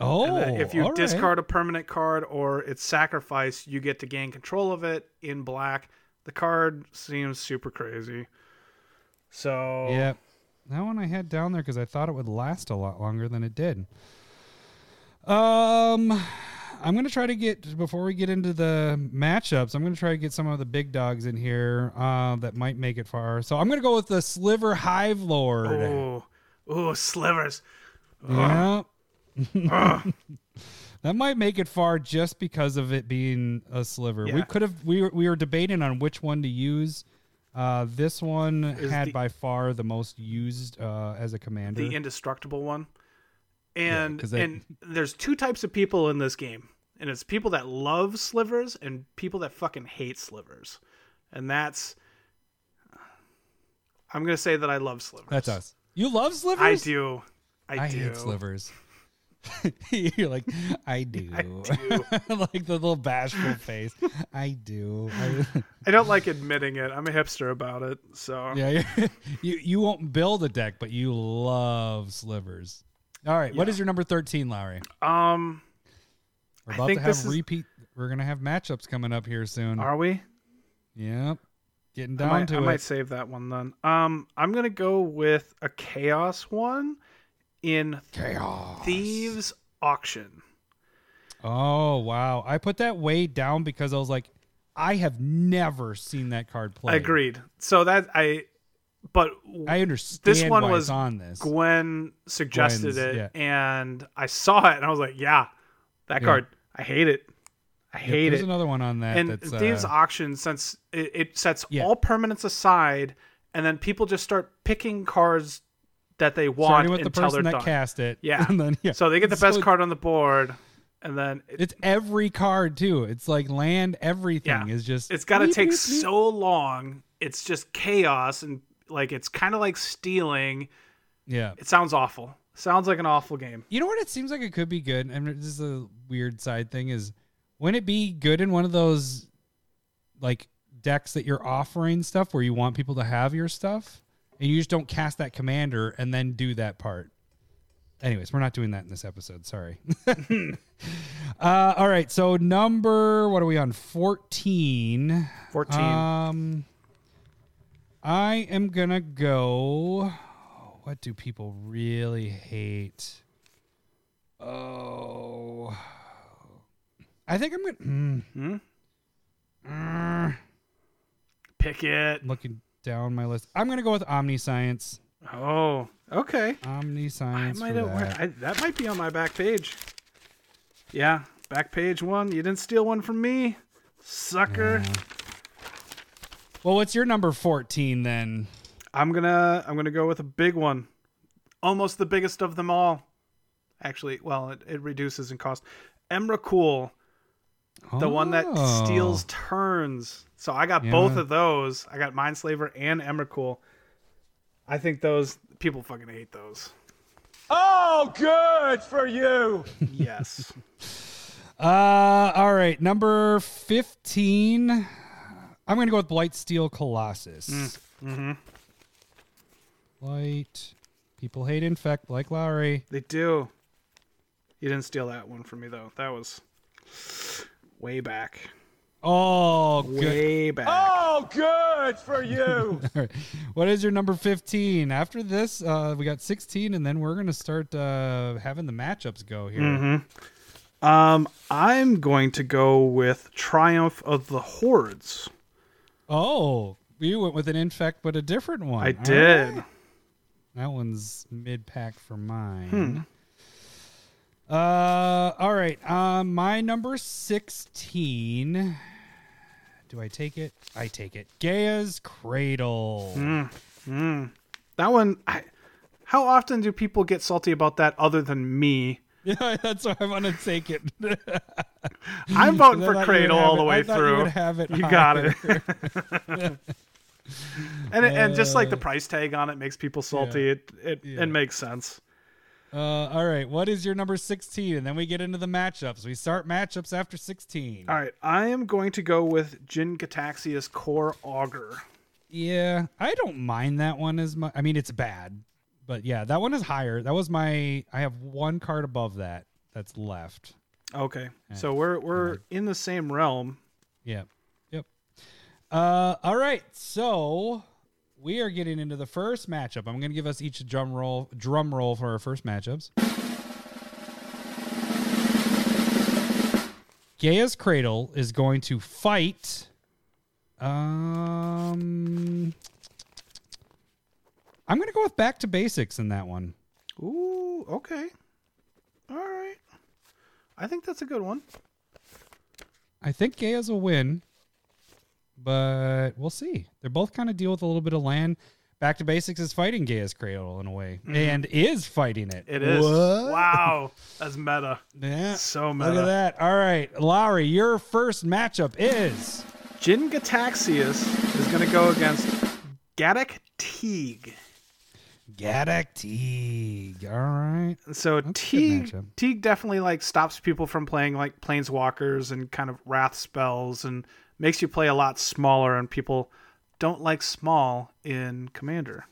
And if you discard a permanent card or it's sacrificed, you get to gain control of it in black. The card seems super crazy. So yeah, that one I had down there because I thought it would last a lot longer than it did. I'm going to try to get, before we get into the matchups, I'm going to try to get some of the big dogs in here that might make it far. So I'm going to go with the Sliver Hive Lord. Oh, Slivers. Yeah. That might make it far just because of it being a Sliver. Yeah. We were debating on which one to use. This one had by far the most used as a commander. The indestructible one. And there's two types of people in this game, and it's people that love slivers and people that fucking hate slivers. And that's, I'm going to say that I love slivers. That's us. You love slivers? I do. I do. Hate slivers. You're like, I do. I do. Like the little bashful face. I do. I don't like admitting it. I'm a hipster about it. So yeah, you won't build a deck, but you love slivers. All right, what is your number 13, Lowry? We're about to have repeat. We're going to have matchups coming up here soon. Are we? Yep. Getting down to it. I might save that one then. I'm going to go with a Chaos one in Thieves' Auction. Oh, wow. I put that way down because I was like, I have never seen that card played. Agreed. So that But I understand this one why was it's on this. Gwen suggested it, and I saw it, and I was like, "Yeah, that card. I hate it. I hate it." There's another one on that. And that's, Thieves' Auction, since it sets all permanents aside, and then people just start picking cards that they want until they're done. Cast it, so they get the best card on the board, and then it's every card too. It's like land. Everything is just. It's got to take so long. It's just chaos and. Like, it's kind of like stealing. Yeah. It sounds awful. Sounds like an awful game. You know what? It seems like it could be good. I mean, this is a weird side thing is, wouldn't it be good in one of those, like, decks that you're offering stuff where you want people to have your stuff, and you just don't cast that commander and then do that part. Anyways, we're not doing that in this episode. Sorry. All right. So number, what are we on? 14. 14. I am going to go. What do people really hate? Oh, I think I'm going to. Pick it. Looking down my list. I'm going to go with Omniscience. Oh, okay. Omniscience. That might be on my back page. Yeah, back page one. You didn't steal one from me, sucker. Yeah. Well, what's your number 14 then? I'm gonna go with a big one, almost the biggest of them all. Actually, well, it reduces in cost. Emrakul, the one that steals turns. So I got both of those. I got Mind Slaver and Emrakul. I think those people fucking hate those. Oh, good for you. Yes. All right. Number 15. I'm going to go with Blightsteel Colossus. Mm-hmm. Blight. People hate Infect like Lowry. They do. You didn't steal that one from me, though. That was way back. Oh, way good. Back. Oh, good for you. Right. What is your number 15? After this, we got 16, and then we're going to start having the matchups go here. Mm-hmm. I'm going to go with Triumph of the Hordes. Oh, you went with an Infect, but a different one. I did. Right. That one's mid-pack for mine. All right. My number 16. Do I take it? I take it. Gaia's Cradle. That one. How often do people get salty about that other than me? Yeah, that's why I want to take it. I'm voting for Cradle all the way through. You got it. And just like the price tag on it makes people salty. Yeah. It makes sense. All right. What is your number 16? And then we get into the matchups. We start matchups after 16. All right. I am going to go with Jin Gataxia's Core Augur. Yeah. I don't mind that one as much. I mean, it's bad, but yeah, that one is higher. That was I have one card above that's left. Okay. So we're in the same realm. Yeah. Yep. All right. So we are getting into the first matchup. I'm going to give us each a drum roll for our first matchups. Gaia's Cradle is going to fight. I'm going to go with Back to Basics in that one. Ooh, okay. All right. I think that's a good one. I think Gaia's will win. But we'll see. They're both kind of deal with a little bit of land. Back to Basics is fighting Gaia's Cradle in a way. Mm-hmm. And is fighting it. It is. What? Wow. That's meta. Yeah. So meta. Look at that. All right. Lowry, your first matchup is... Jin Gataxias is going to go against Gaddock Teague. Gaddock Teague. All right. So Teague definitely like stops people from playing like Planeswalkers and kind of Wrath spells and... makes you play a lot smaller, and people don't like small in Commander.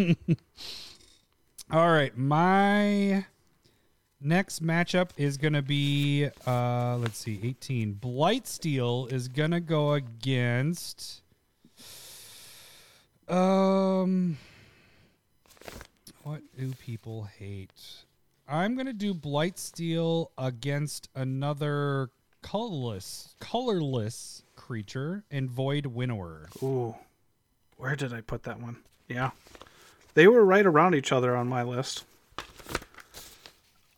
All right. My next matchup is going to be, 18. Blightsteel is going to go against... what do people hate? I'm going to do Blightsteel against another colorless creature and Void Winnower. Ooh, where did I put that one? Yeah, they were right around each other on my list.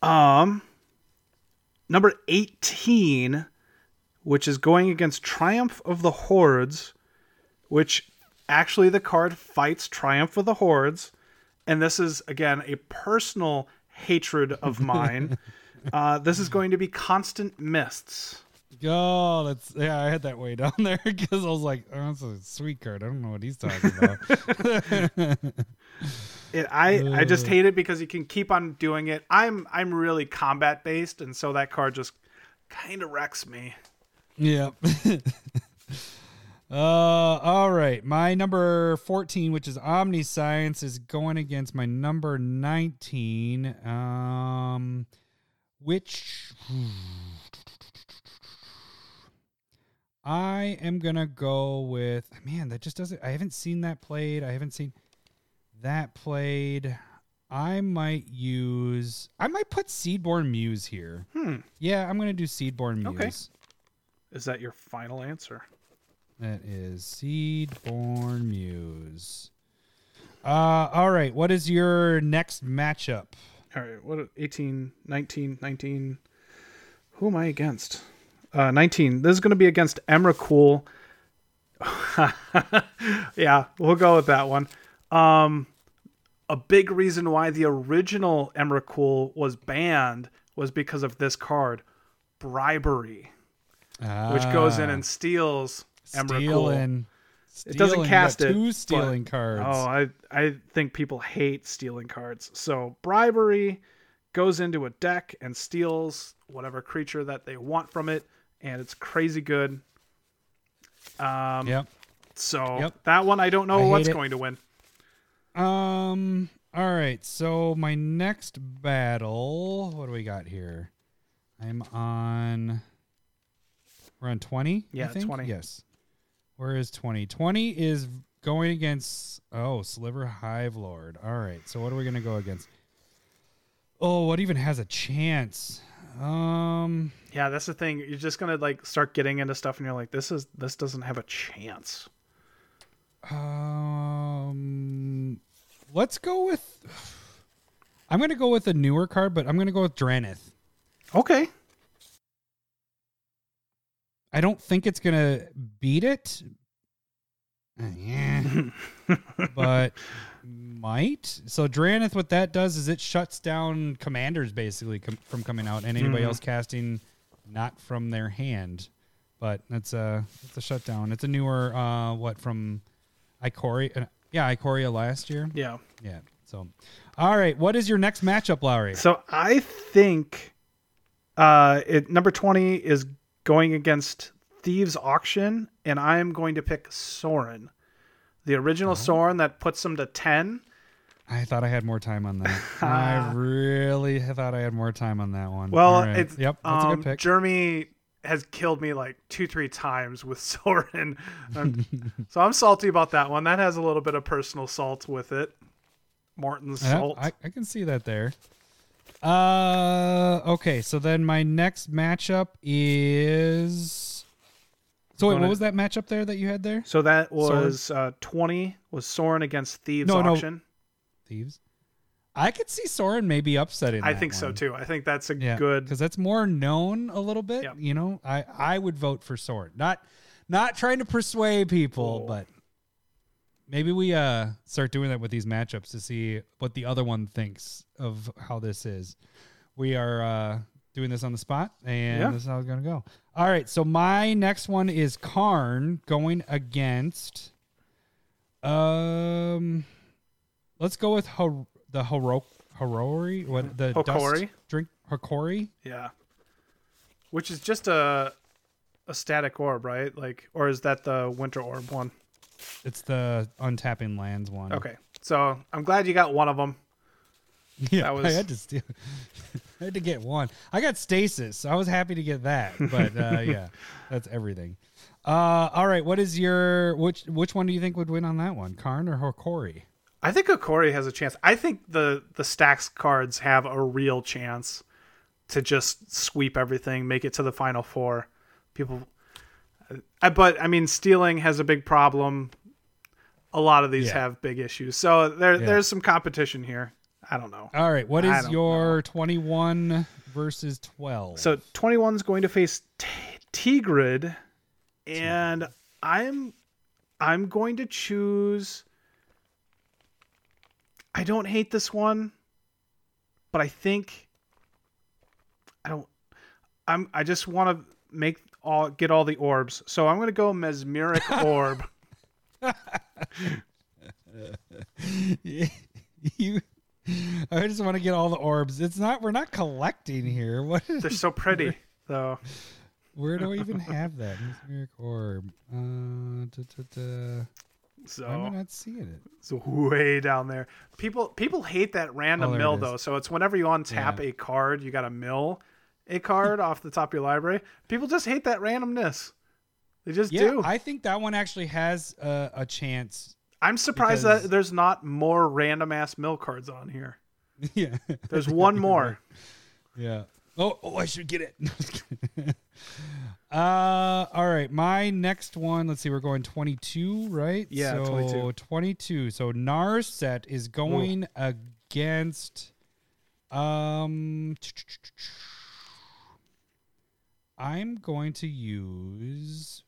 Number 18, which is going against Triumph of the Hordes, which actually the card fights Triumph of the Hordes, and this is again a personal hatred of mine. This is going to be Constant Mists. Oh, I had that way down there because I was like, oh, that's a sweet card. I don't know what he's talking about. I just hate it because you can keep on doing it. I'm really combat based, and so that card just kind of wrecks me. Yeah. All right. My number 14, which is Omniscience, is going against my number 19, which I am going to go with. Man, that just doesn't. I haven't seen that played. I haven't seen that played. I might put Seedborn Muse here. Yeah, I'm going to do Seedborn Muse. Okay. Is that your final answer? That is Seedborn Muse. All right. What is your next matchup? All right. What 18, 19, 19. Who am I against? 19. This is going to be against Emrakul. Yeah, we'll go with that one. A big reason why the original Emrakul was banned was because of this card, Bribery, which goes in and steals Emrakul. It doesn't cast it. Two stealing cards. I think people hate stealing cards. So Bribery goes into a deck and steals whatever creature that they want from it, and it's crazy good. That one I don't know what's going to win. All right. So my next battle, what do we got here? We're on 20. Yeah, 20. Yes. Where is 20? 20 is going against, Sliver Hivelord. All right. So what are we going to go against? Oh, what even has a chance? Yeah, that's the thing. You're just going to start getting into stuff and you're like, this doesn't have a chance. Let's go with. I'm going to go with a newer card, but I'm going to go with Dranith. Okay. I don't think it's going to beat it. But might. So Dranith, what that does is it shuts down commanders basically from coming out and anybody else casting not from their hand. But it's a shutdown. It's a newer, from Ikoria. Ikoria last year. Yeah. So, all right. What is your next matchup, Lowry? So I think number 20 is going against Thieves' Auction, and I am going to pick Sorin. The original Sorin that puts him to 10. I thought I had more time on that. I really thought I had more time on that one. Well, right. That's a good pick. Jeremy has killed me 2-3 times with Sorin. So I'm salty about that one. That has a little bit of personal salt with it. Morton's salt. I can see that there. Okay. So then my next matchup is. So wait, what was that matchup there that you had there? So that was 20 was Sorin against Thieves Auction. No. Thieves. I could see Sorin maybe upsetting. I think so too. I think that's good because that's more known a little bit. Yep. You know, I would vote for Sorin. Not trying to persuade people, but maybe we start doing that with these matchups to see what the other one thinks of how this is. We are doing this on the spot, and this is how it's gonna go. All right, so my next one is Karn going against. Let's go with the Horori, what the Hokori dust drink Hokori? Yeah, which is just a static orb, right? Or is that the Winter Orb one? It's the untapping lands one. Okay, so I'm glad you got one of them. Yeah, I had to steal. I had to get one. I got Stasis. So I was happy to get that, but yeah, that's everything. All right, what is your which one do you think would win on that one, Karn or Hokori? I think Hokori has a chance. I think the stacks cards have a real chance to just sweep everything, make it to the final four. Stealing has a big problem. A lot of these have big issues. So there's some competition here. I don't know. All right, what is your 21 versus 12? So 21 is going to face Tigrid, and I'm going to choose. I don't hate this one, but I think I just want to get all the orbs. So I'm going to go Mesmeric Orb. I just want to get all the orbs. We're not collecting here. They're so pretty though. Where do I even have that? Mesmeric Orb. So I'm not seeing it. It's way down there. People hate that random mill though. So it's whenever you untap a card, you got to mill a card off the top of your library. People just hate that randomness. They just do. I think that one actually has a chance. I'm surprised that there's not more random ass mill cards on here. Yeah, there's one more. Yeah. Oh, I should get it. All right. My next one, let's see, we're going 22, right? Yeah, so 22. So Narset is going against I'm going to use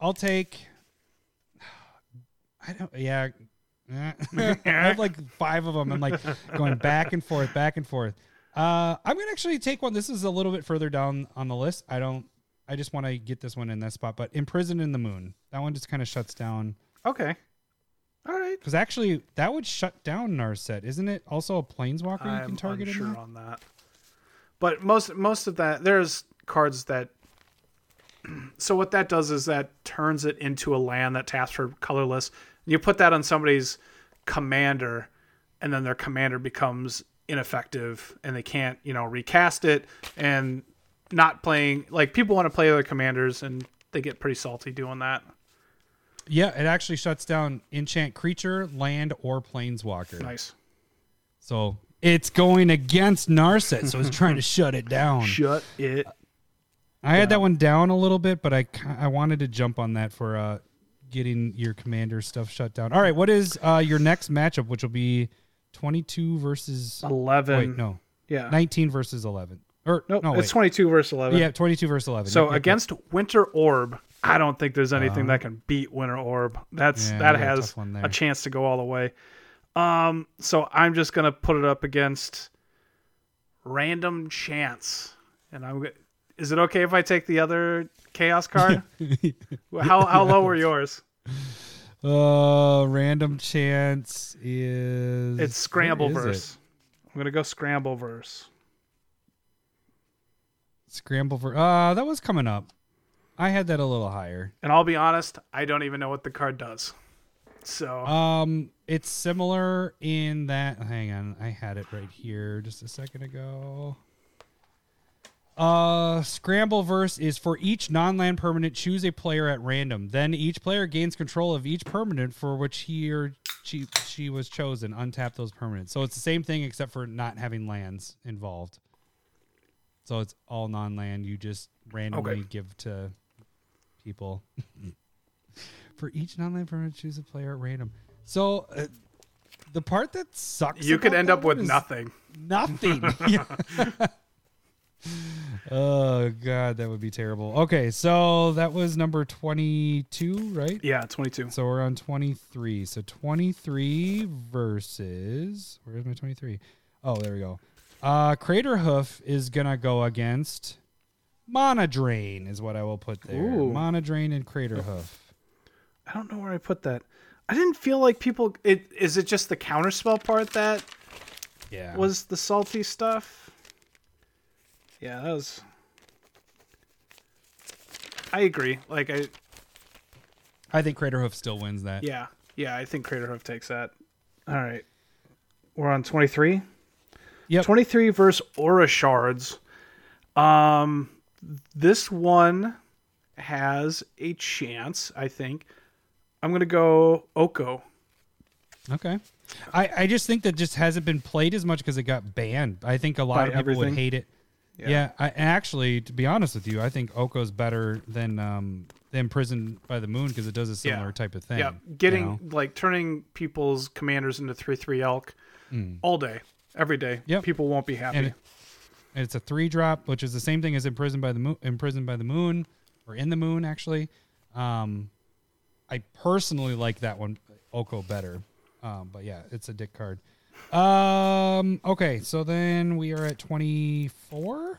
I'll take I have like five of them. I'm like going back and forth. I'm going to actually take one. This is a little bit further down on the list. I just want to get this one in that spot, but Imprisoned in the Moon. That one just kind of shuts down. Okay. All right. Because actually that would shut down Narset. Isn't it also a Planeswalker you can target? I'm unsure on that. But most of that, there's cards that, so what that does is that turns it into a land that taps for colorless. You put that on somebody's commander, and then their commander becomes ineffective, and they can't, recast it. And not playing, like, people want to play their commanders, and they get pretty salty doing that. Yeah, it actually shuts down enchant creature, land, or planeswalker. Nice. So it's going against Narset, so it's trying to shut it down. Shut it. I had that one down a little bit, but I wanted to jump on that for getting your commander stuff shut down. All right, what is your next matchup, which will be 22 versus 11? Wait, no. Yeah. 19 versus 11. Or no, it's 22 versus 11. Yeah, 22 versus 11. So against Winter Orb, I don't think there's anything that can beat Winter Orb. That has a chance to go all the way. So I'm just going to put it up against Random Chance. And is it okay if I take the other Chaos card? How low were yours? Random Chance is... It's Scrambleverse. I'm going to go Scrambleverse. Scrambleverse. That was coming up. I had that a little higher. And I'll be honest, I don't even know what the card does. So it's similar in that... Hang on, I had it right here just a second ago. Scrambleverse is for each non-land permanent, choose a player at random. Then each player gains control of each permanent for which he or she was chosen. Untap those permanents. So it's the same thing except for not having lands involved. So it's all non-land. You just randomly give to people. For each non-land permanent, choose a player at random. So the part that sucks, you could end up with nothing. Nothing. Oh god, that would be terrible. Okay, so that was number 22, right? Yeah, 22. So we're on 23. So 23 versus, where's my 23? Oh, there we go. Craterhoof is gonna go against Mana Drain, is what I will put there. Ooh. Mana Drain and Craterhoof. I don't know where I put that. I didn't feel like people. Is it just the counterspell part that was the salty stuff? Yeah, that was... I agree. Like, I think Craterhoof still wins that. Yeah, I think Craterhoof takes that. All right. We're on 23? Yep. 23 versus Aura Shards. This one has a chance, I think. I'm going to go Oko. Okay. I just think that just hasn't been played as much because it got banned. I think a lot of people would hate it. Yeah, I actually, to be honest with you, I think Oko's better than Imprisoned by the Moon because it does a similar type of thing. Yeah, turning people's commanders into 3/3 elk all day, every day. Yep. People won't be happy. And it's a 3-drop, which is the same thing as Imprisoned by the Moon, or In the Moon actually. I personally like that one, Oko, better. But yeah, it's a dick card. Okay, so then we are at 24.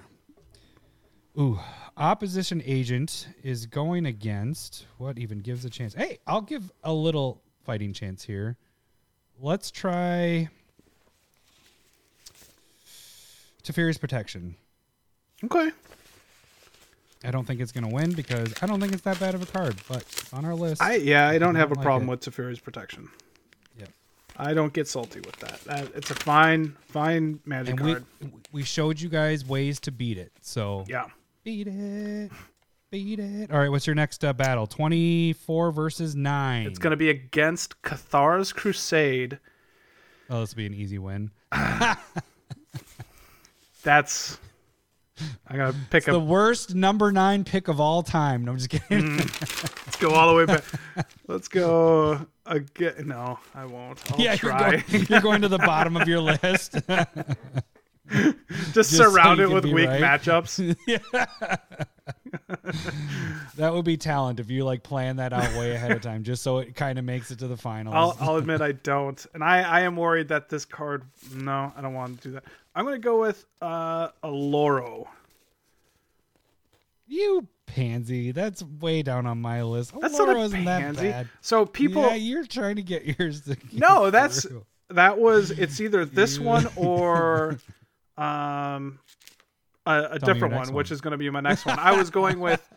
Ooh, Opposition Agent is going against, what even gives a chance? Hey, I'll give a little fighting chance here. Let's try Teferi's Protection. Okay. I don't think it's going to win because I don't think it's that bad of a card, but it's on our list. I don't have a problem with Teferi's Protection. Yep. I don't get salty with that. It's a fine Magic card. We showed you guys ways to beat it, so... Yeah. Beat it. Beat it. All right, what's your next battle? 24 versus 9. It's going to be against Cathar's Crusade. Oh, this will be an easy win. That's... I'm going to pick the worst number 9 pick of all time. No, I'm just kidding. Let's go all the way back. Let's go again. No, I won't. I'll try. You're going to the bottom of your list. Just surround it with weak matchups. That would be talent if you like plan that out way ahead of time, just so it kind of makes it to the finals. I'll admit I don't, and I am worried that this card. No, I don't want to do that. I'm gonna go with Aloro. You pansy! That's way down on my list. That's not a pansy. That so people, yeah, you're trying to get yours. To get no, that's. Through. That was, it's either this one or a different one, which is going to be my next one. I was going with,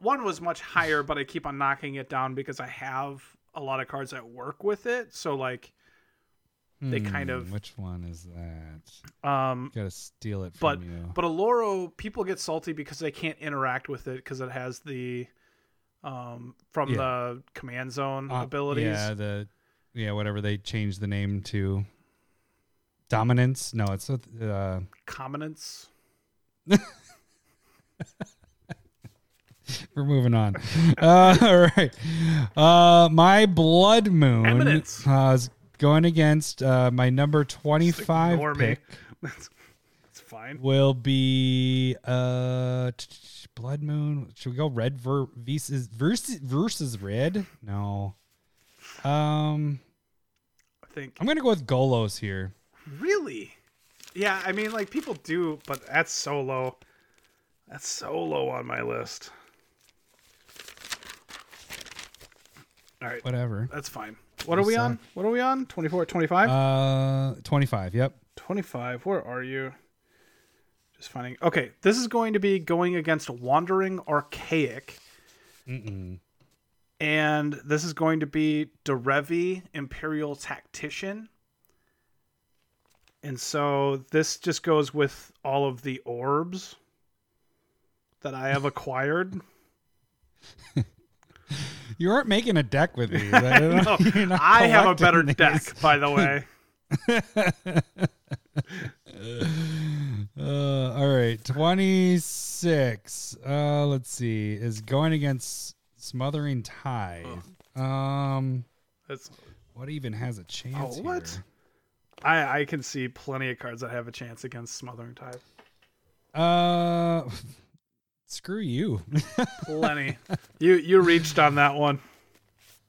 one was much higher, but I keep on knocking it down because I have a lot of cards that work with it. So like they kind of. Which one is that? Got to steal it from you. But Aloro, people get salty because they can't interact with it because it has the, from the command zone abilities. Yeah, whatever they changed the name to. Dominance? No, it's Commonance. We're moving on. All right. My Blood Moon is going against my number 25 pick. That's fine. Will be Blood Moon. Should we go red versus red? No. I'm gonna go with Golos here. Really? Yeah, I mean, like people do, but that's so low. That's so low on my list. All right, whatever. That's fine. What are we on? 24, 25. 25. Yep. 25. Where are you? Just finding. Okay, this is going to be going against Wandering Archaic. And this is going to be Derevi, Imperial Tactician. And so this just goes with all of the orbs that I have acquired. You aren't making a deck with me. I have a better deck, by the way. All right. 26. Let's see. Is going against... Smothering Tithe. That's what even has a chance? Oh, what? Here? I can see plenty of cards that have a chance against Smothering Tithe. Screw you. Plenty. You reached on that one.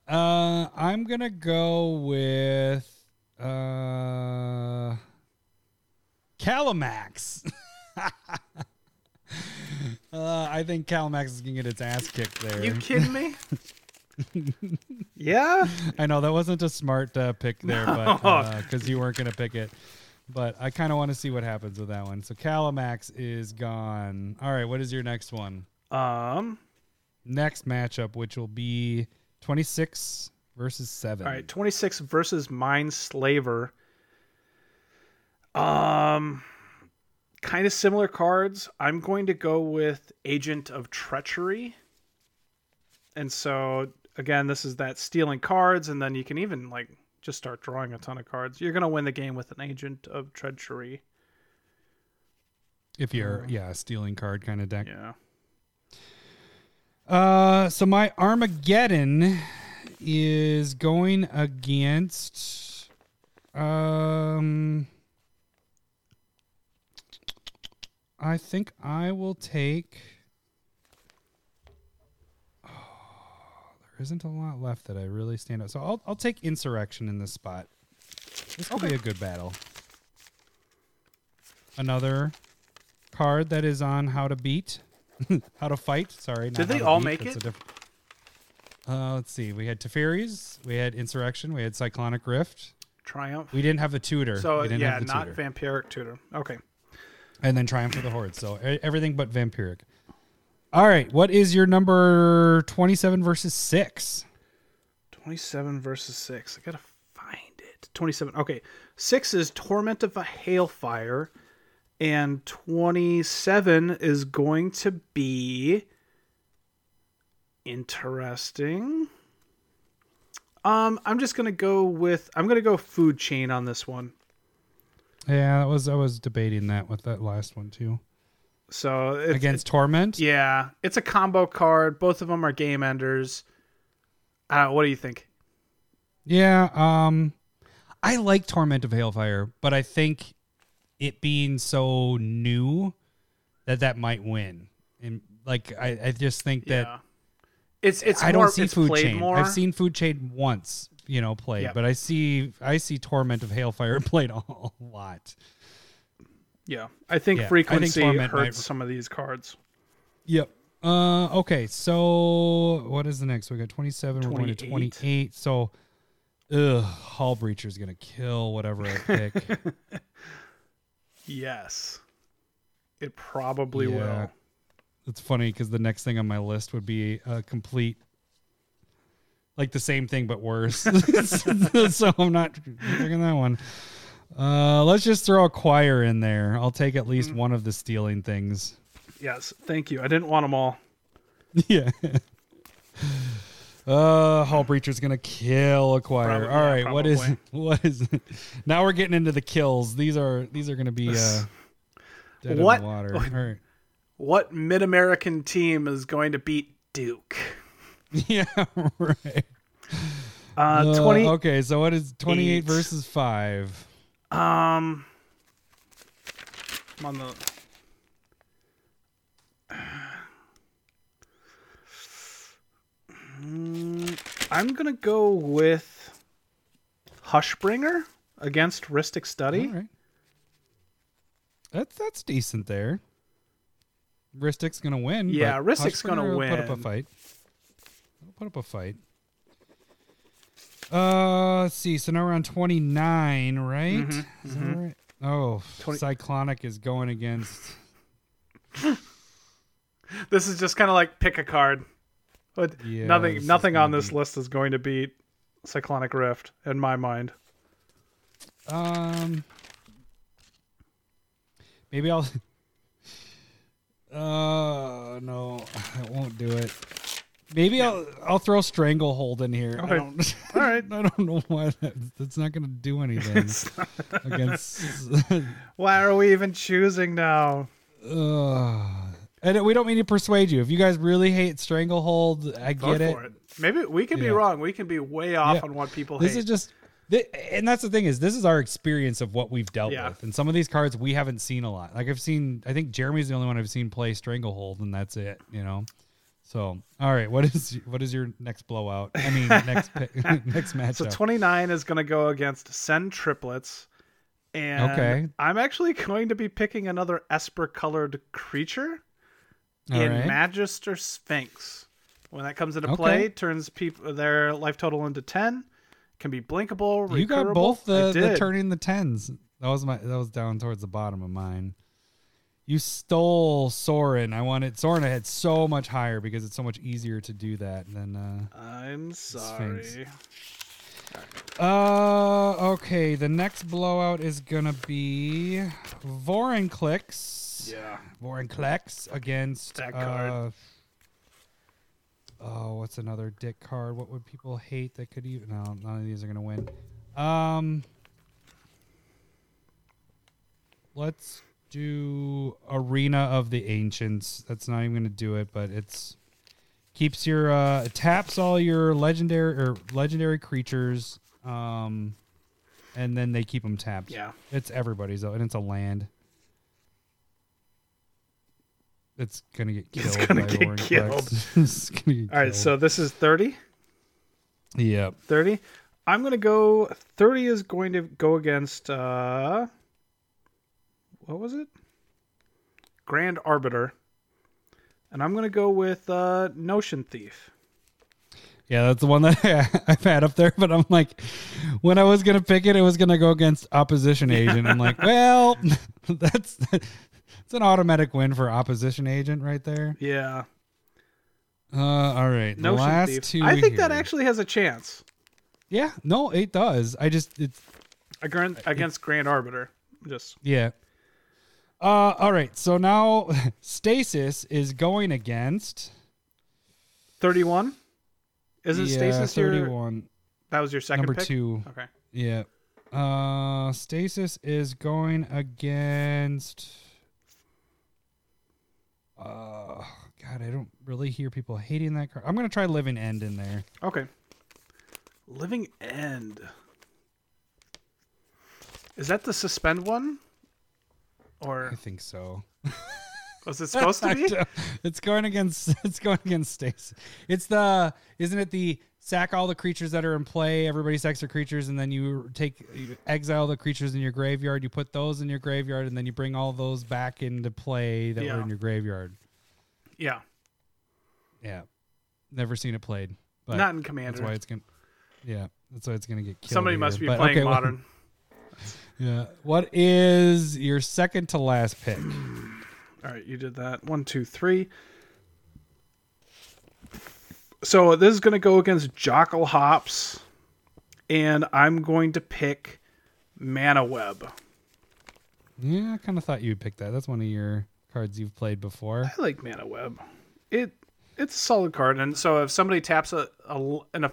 I'm gonna go with Kalamax. I think Kalamax is going to get its ass kicked there. You kidding me? Yeah? I know, that wasn't a smart pick there, no. But because you weren't going to pick it. But I kind of want to see what happens with that one. So Kalamax is gone. All right, what is your next one? Next matchup, which will be 26 versus 7. All right, 26 versus Mind Slaver. Kind of similar cards. I'm going to go with Agent of Treachery. And so, again, this is that stealing cards, and then you can even like just start drawing a ton of cards. You're going to win the game with an Agent of Treachery. If you're, a stealing card kind of deck. Yeah. So my Armageddon is going against... I think I will take... Oh, there isn't a lot left that I really stand out. So I'll take Insurrection in this spot. This could be a good battle. Another card that is on how to beat. How to fight. Sorry. Did they all make it? Let's see. We had Teferi's. We had Insurrection. We had Cyclonic Rift. Triumph. We didn't have a tutor. So, not Vampiric Tutor. Okay. And then Triumph of the Hordes. So everything but Vampiric. All right. What is your number 27 versus 6? 27 versus 6. I got to find it. 27. Okay. 6 is Torment of a Hailfire. And 27 is going to be... interesting. I'm just going to go with... I'm going to go Food Chain on this one. Yeah, I was debating that with that last one, too. So against Torment? Yeah. It's a combo card. Both of them are game enders. What do you think? Yeah. I like Torment of Hailfire, but I think it being so new that might win. And like, I just think that it's I more, don't see it's Food Chain. More. I've seen Food Chain once, played, but I see Torment of Hailfire played a lot. Yeah, I think frequency hurts some of these cards. Yep. Okay, so what is the next? We got 27. 28. We're going to 28. So, Hullbreacher is going to kill whatever I pick. Yes, it probably will. It's funny because the next thing on my list would be a complete, like the same thing but worse. So I'm not picking that one. Let's just throw a choir in there. I'll take at least one of the stealing things. Yes, thank you. I didn't want them all. Yeah. Hullbreacher's gonna kill a choir. Probably, all right, what is? Now we're getting into the kills. These are gonna be dead in the water. All right. What Mid-American team is going to beat Duke? Yeah, right. 20. Okay, so what is 28 versus 5? I'm on the. I'm gonna go with Hushbringer against Rhystic Study. All right. That's decent there. Rhystic's gonna win. Yeah, Rhystic's gonna win. Put up a fight. Let's see. So now we're on 29, right? Mm-hmm. Is that right? Oh, 20. Cyclonic is going against. This is just kind of like pick a card. But nothing on this list is going to beat Cyclonic Rift in my mind. Maybe I'll. No, I won't do it. Maybe I'll throw Stranglehold in here. Okay. All right, I don't know why that's not going to do anything against. Why are we even choosing now? And we don't mean to persuade you. If you guys really hate Stranglehold, I get it. Maybe we can be wrong. We can be way off on what people hate. This is just, and that's the thing is, this is our experience of what we've dealt with. And some of these cards we haven't seen a lot. Like I think Jeremy's the only one I've seen play Stranglehold, and that's it. So all right, what is your next blowout? I mean, next matchup. So 29 is going to go against Send Triplets, and I'm actually going to be picking another Esper-colored creature. Magister Sphinx. When that comes into play, turns their life total into 10. Can be blinkable. You got both the turning the tens. That was down towards the bottom of mine. You stole Sorin. Sorin I had so much higher because it's so much easier to do that than I'm sorry. Sphinx. Okay, the next blowout is gonna be Vorinclex. Yeah. Vorinclex against that card. Oh, what's another dick card? What would people hate that could even none of these are gonna win. Let's do Arena of the Ancients. That's not even gonna do it, but it's keeps your taps all your legendary creatures, and then they keep them tapped. Yeah, it's everybody's though, and it's a land. It's gonna get killed. It's gonna get killed. All right, so this is 30. Yep. 30. I'm gonna go. 30 is going to go against. What was it? Grand Arbiter. And I'm going to go with Notion Thief. Yeah, that's the one that I've had up there. But I'm like, when I was going to pick it, it was going to go against Opposition Agent. I'm like, well, that's an automatic win for Opposition Agent right there. Yeah. All right. The last two. I think that actually has a chance. Yeah. No, it does. I just, it's against Grand Arbiter. Just. Yeah. All right. So now Stasis is going against 31. Isn't Stasis 31? That was your second number pick? 2. Okay. Yeah. Stasis is going against. God, I don't really hear people hating that card. I'm gonna try Living End in there. Okay. Living End. Is that the suspend one? Or I think so. Was it supposed to be? It's going against Stasis. Isn't it the sack all the creatures that are in play, everybody sacks their creatures, and then you exile the creatures in your graveyard, you put those in your graveyard, and then you bring all those back into play that were in your graveyard. Yeah. Yeah. Never seen it played. But not in Commander. That's why it's gonna get killed. Somebody must be playing Modern. Well, yeah. What is your second to last pick? All right, you did that. 1, 2, 3. So this is going to go against Jokulhaups, and I'm going to pick Mana Web. Yeah, I kind of thought you'd pick that. That's one of your cards you've played before. I like Mana Web. It's a solid card, and so if somebody taps if an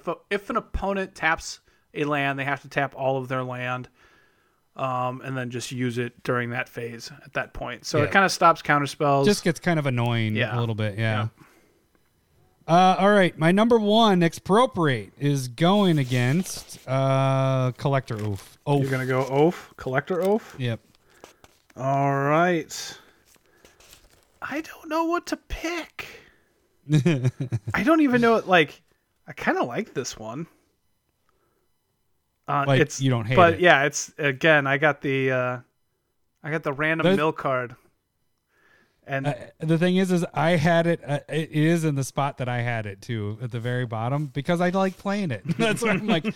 opponent taps a land, they have to tap all of their land. And then just use it during that phase at that point. So it kind of stops counterspells. Just gets kind of annoying a little bit, yeah. All right, my number 1, Expropriate, is going against Collector Oaf. You're going to go Oaf? Collector Oaf? Yep. All right. I don't know what to pick. I don't even know, I kind of like this one. You don't hate it. Yeah, it's again. I got the random mill card. And the thing is I had it. It is in the spot that I had it too, at the very bottom, because I like playing it. That's why I'm like,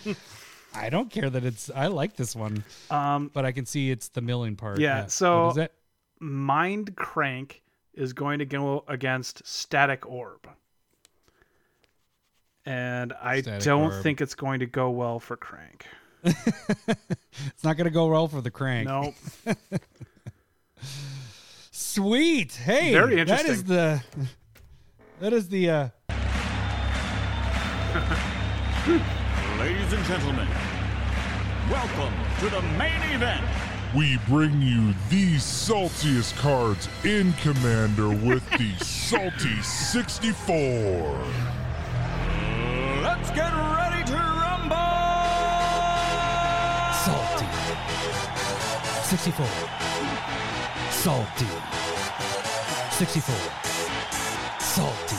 I don't care that it's. I like this one, but I can see it's the milling part. Yeah. So Mind Crank is going to go against Static Orb. And I don't think it's going to go well for Crank. It's not going to go well for the Crank. Nope. Sweet. Hey, very interesting. That is the Ladies and gentlemen, welcome to the main event. We bring you the saltiest cards in Commander with the Salty64. Let's get ready to rumble! Salty. 64. Salty. 64. Salty.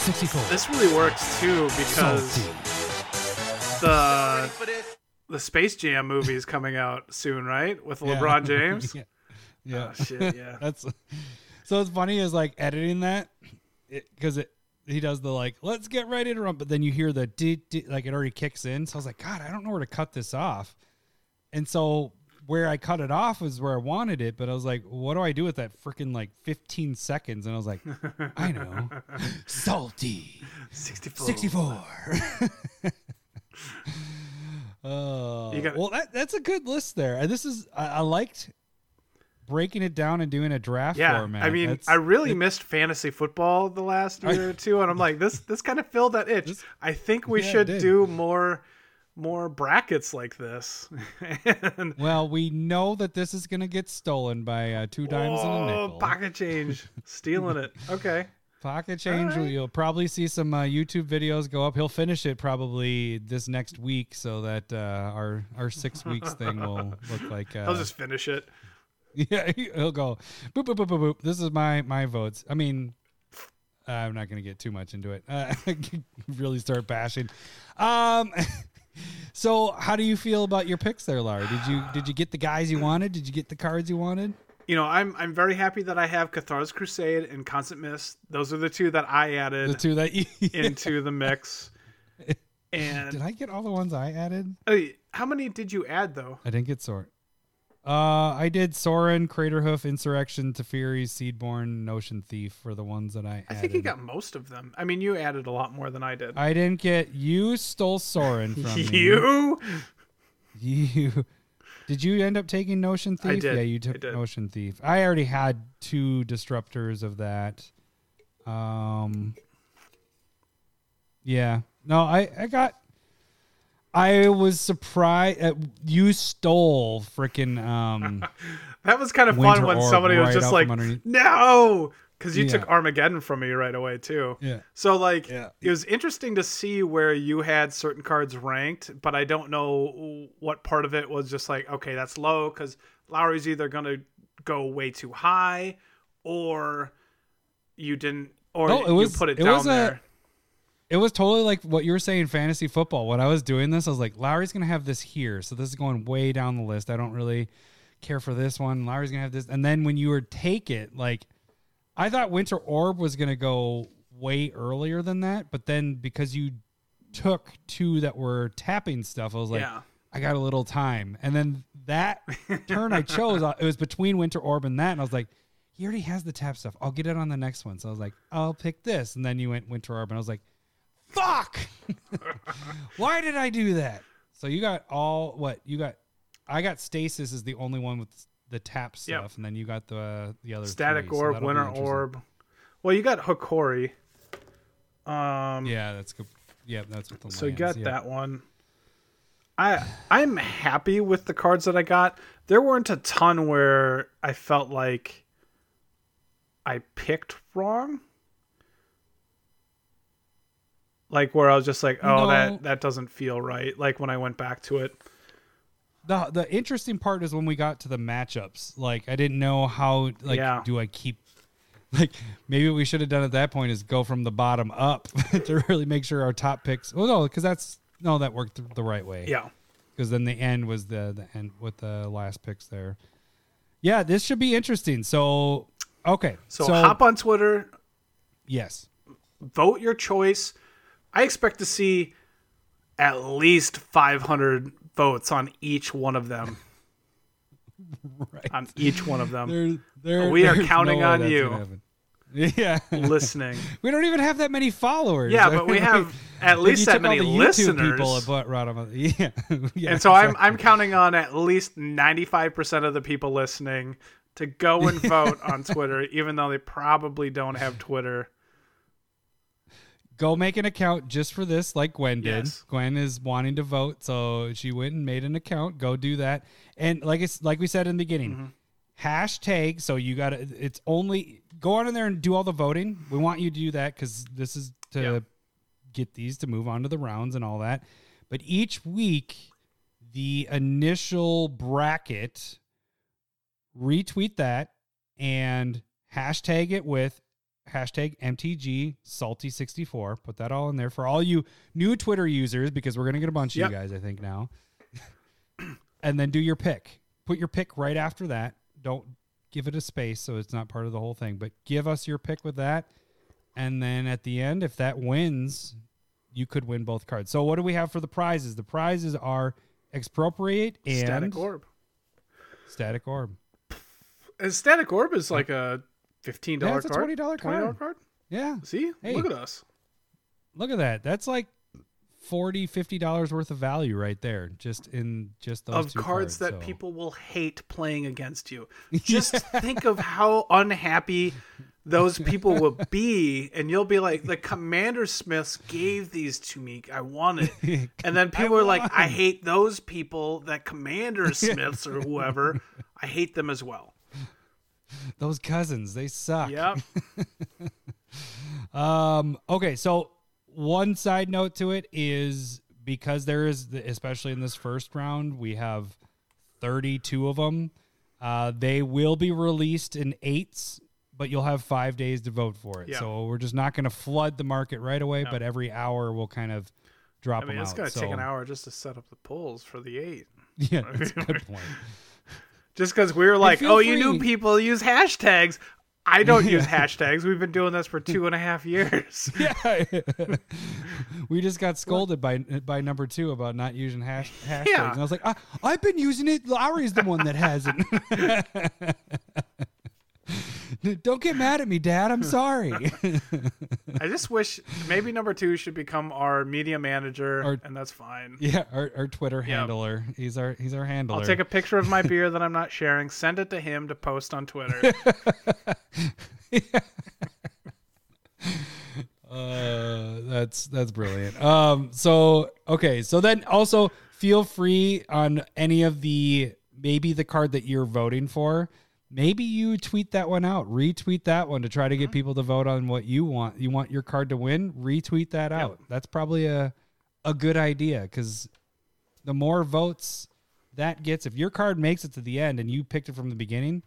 64. This really works too, because the Space Jam movie is coming out soon, right? With LeBron James? Yeah. Oh, shit, yeah. So it's funny is editing that, because he does the let's get ready to run, but then you hear the it already kicks in. So I was like, God, I don't know where to cut this off. And so where I cut it off is where I wanted it, but I was like, what do I do with that freaking 15 seconds? And I was like, I know. Salty. 64. Well, that's a good list there. This is I liked breaking it down and doing a draft format. I mean, I really missed fantasy football the last year or two, and I'm like, this kind of filled that itch. I think we should do more brackets like this. Well, we know that this is going to get stolen by 2 dimes and a nickel. Pocket change. Stealing it. Okay. Pocket change. Right. You'll probably see some YouTube videos go up. He'll finish it probably this next week, so that our 6 weeks thing will look like... I'll just finish it. Yeah, he'll go boop, boop, boop, boop, boop. This is my votes. I mean, I'm not going to get too much into it. Really start bashing. So how do you feel about your picks there, Lara? Did you get the guys you wanted? Did you get the cards you wanted? you know, I'm very happy that I have Cathar's Crusade and Constant Mist. Those are the two that I added into the mix. And did I get all the ones I added? How many did you add, though? I didn't get Sorin. I did Sorin, Craterhoof, Insurrection, Teferi, Seedborn, Notion Thief for the ones that I added. I think you got most of them. I mean, you added a lot more than I did. I didn't get... You stole Sorin from me. You... Did you end up taking Notion Thief? I did. Yeah, you took Notion Thief. I already had two disruptors of that. Yeah. No, I got... I was surprised you stole freaking... that was kind of Winter fun when somebody was just like, no! Because you took Armageddon from me right away, too. Yeah. So, like, it was interesting to see where you had certain cards ranked, but I don't know what part of it was just like, okay, that's low, because Lowry's either going to go way too high, or you didn't... Or no, you put it down there. It was totally like what you were saying, fantasy football. When I was doing this, I was like, Lowry's going to have this here. So this is going way down the list. I don't really care for this one. Lowry's going to have this. And then when you were take it, like, I thought Winter Orb was going to go way earlier than that. But then because you took two that were tapping stuff, I was like, I got a little time. And then that turn I chose, it was between Winter Orb and that. And I was like, he already has the tap stuff. I'll get it on the next one. So I was like, I'll pick this. And then you went Winter Orb. And I was like, fuck! Why did I do that? So you got all what you got. I got Stasis is the only one with the tap stuff, and then you got the other Static three, Orb, so Winter Orb. Well, you got Hikori. That's good. Yeah, that's what the. So lands. You got that one. I'm happy with the cards that I got. There weren't a ton where I felt like I picked wrong. Like where I was just like, oh, that doesn't feel right. Like when I went back to it. The interesting part is when we got to the matchups. Like I didn't know how. Like do I keep? Like maybe what we should have done at that point is go from the bottom up to really make sure our top picks. Oh no, because that worked the right way. Yeah. Because then the end was the end with the last picks there. Yeah, this should be interesting. So okay, so hop on Twitter. Yes. Vote your choice. I expect to see at least 500 votes on each one of them. Right. On each one of them. We are counting on you. Yeah. Listening. We don't even have that many followers. Yeah, but we have at least that many listeners. People at Rodham, yeah. And so exactly. I'm counting on at least 95% of the people listening to go and vote on Twitter, even though they probably don't have Twitter. Go make an account just for this, like Gwen did. Yes. Gwen is wanting to vote, so she went and made an account. Go do that, and like we said in the beginning, hashtag. So you got to. It's only go on in there and do all the voting. We want you to do that because this is to get these to move on to the rounds and all that. But each week, the initial bracket, retweet that and hashtag it with. Hashtag MTG Salty64. Put that all in there for all you new Twitter users, because we're going to get a bunch of you guys, I think, now. And then do your pick. Put your pick right after that. Don't give it a space so it's not part of the whole thing, but give us your pick with that. And then at the end, if that wins, you could win both cards. So what do we have for the prizes? The prizes are Expropriate and... Static Orb. And Static Orb is like a... $15 card? That's a $20 card? Yeah. See? Hey, look at us. Look at that. That's like $40, $50 worth of value right there. Just in those two cards. Of cards that people will hate playing against you. Just think of how unhappy those people will be. And you'll be like, the Commander Smiths gave these to me. I want it. And then people are like, I hate those people that Commander Smiths or whoever. I hate them as well. Those cousins, they suck. Yep. Okay, so one side note to it is because there is, especially in this first round, we have 32 of them. They will be released in 8s, but you'll have 5 days to vote for it. Yep. So we're just not going to flood the market right away, but every hour we'll kind of drop them out. It's going to take an hour just to set up the polls for the 8. Yeah, that's a good point. Just because we were like, oh, free. You new people use hashtags. I don't use hashtags. We've been doing this for 2.5 years. Yeah. We just got scolded by number 2 about not using hashtags. Yeah. And I was like, I've been using it. Lowry's the one that hasn't. Don't get mad at me, Dad. I'm sorry. I just wish maybe number 2 should become our media manager, and that's fine. Yeah, our Twitter handler. He's our handler. I'll take a picture of my beer that I'm not sharing, send it to him to post on Twitter. Yeah. That's brilliant. So then also feel free on any of the card that you're voting for. Maybe you tweet that one out, retweet that one to try to get people to vote on what you want. You want your card to win, retweet that out. That's probably a good idea, because the more votes that gets, if your card makes it to the end and you picked it from the beginning,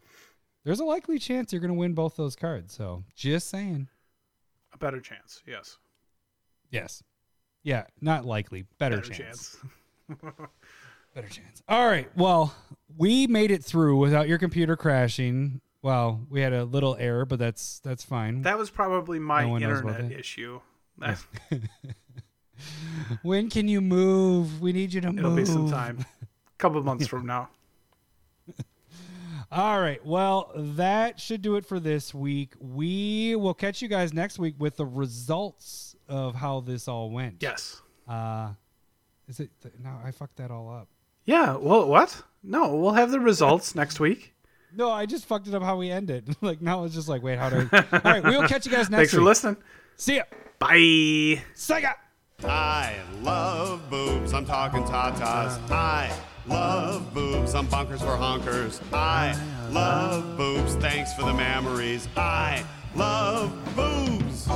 there's a likely chance you're going to win both those cards. So just saying. A better chance, yes. Yes. Yeah, not likely. Better chance. Better chance. All right. Well, we made it through without your computer crashing. Well, we had a little error, but that's fine. That was probably my internet issue. When can you move? We need you to move. It'll be some time. A couple of months from now. All right. Well, that should do it for this week. We will catch you guys next week with the results of how this all went. Yes. Is it? No, I fucked that all up. Yeah, well, what? No, we'll have the results next week. No, I just fucked it up how we ended. Like, now it's just like, wait, how do I... All right, we'll catch you guys next week. Thanks for listening. See ya. Bye. Sega. I love boobs. I'm talking tatas. I love boobs. I'm bonkers for honkers. I love boobs. Thanks for the memories. I love boobs.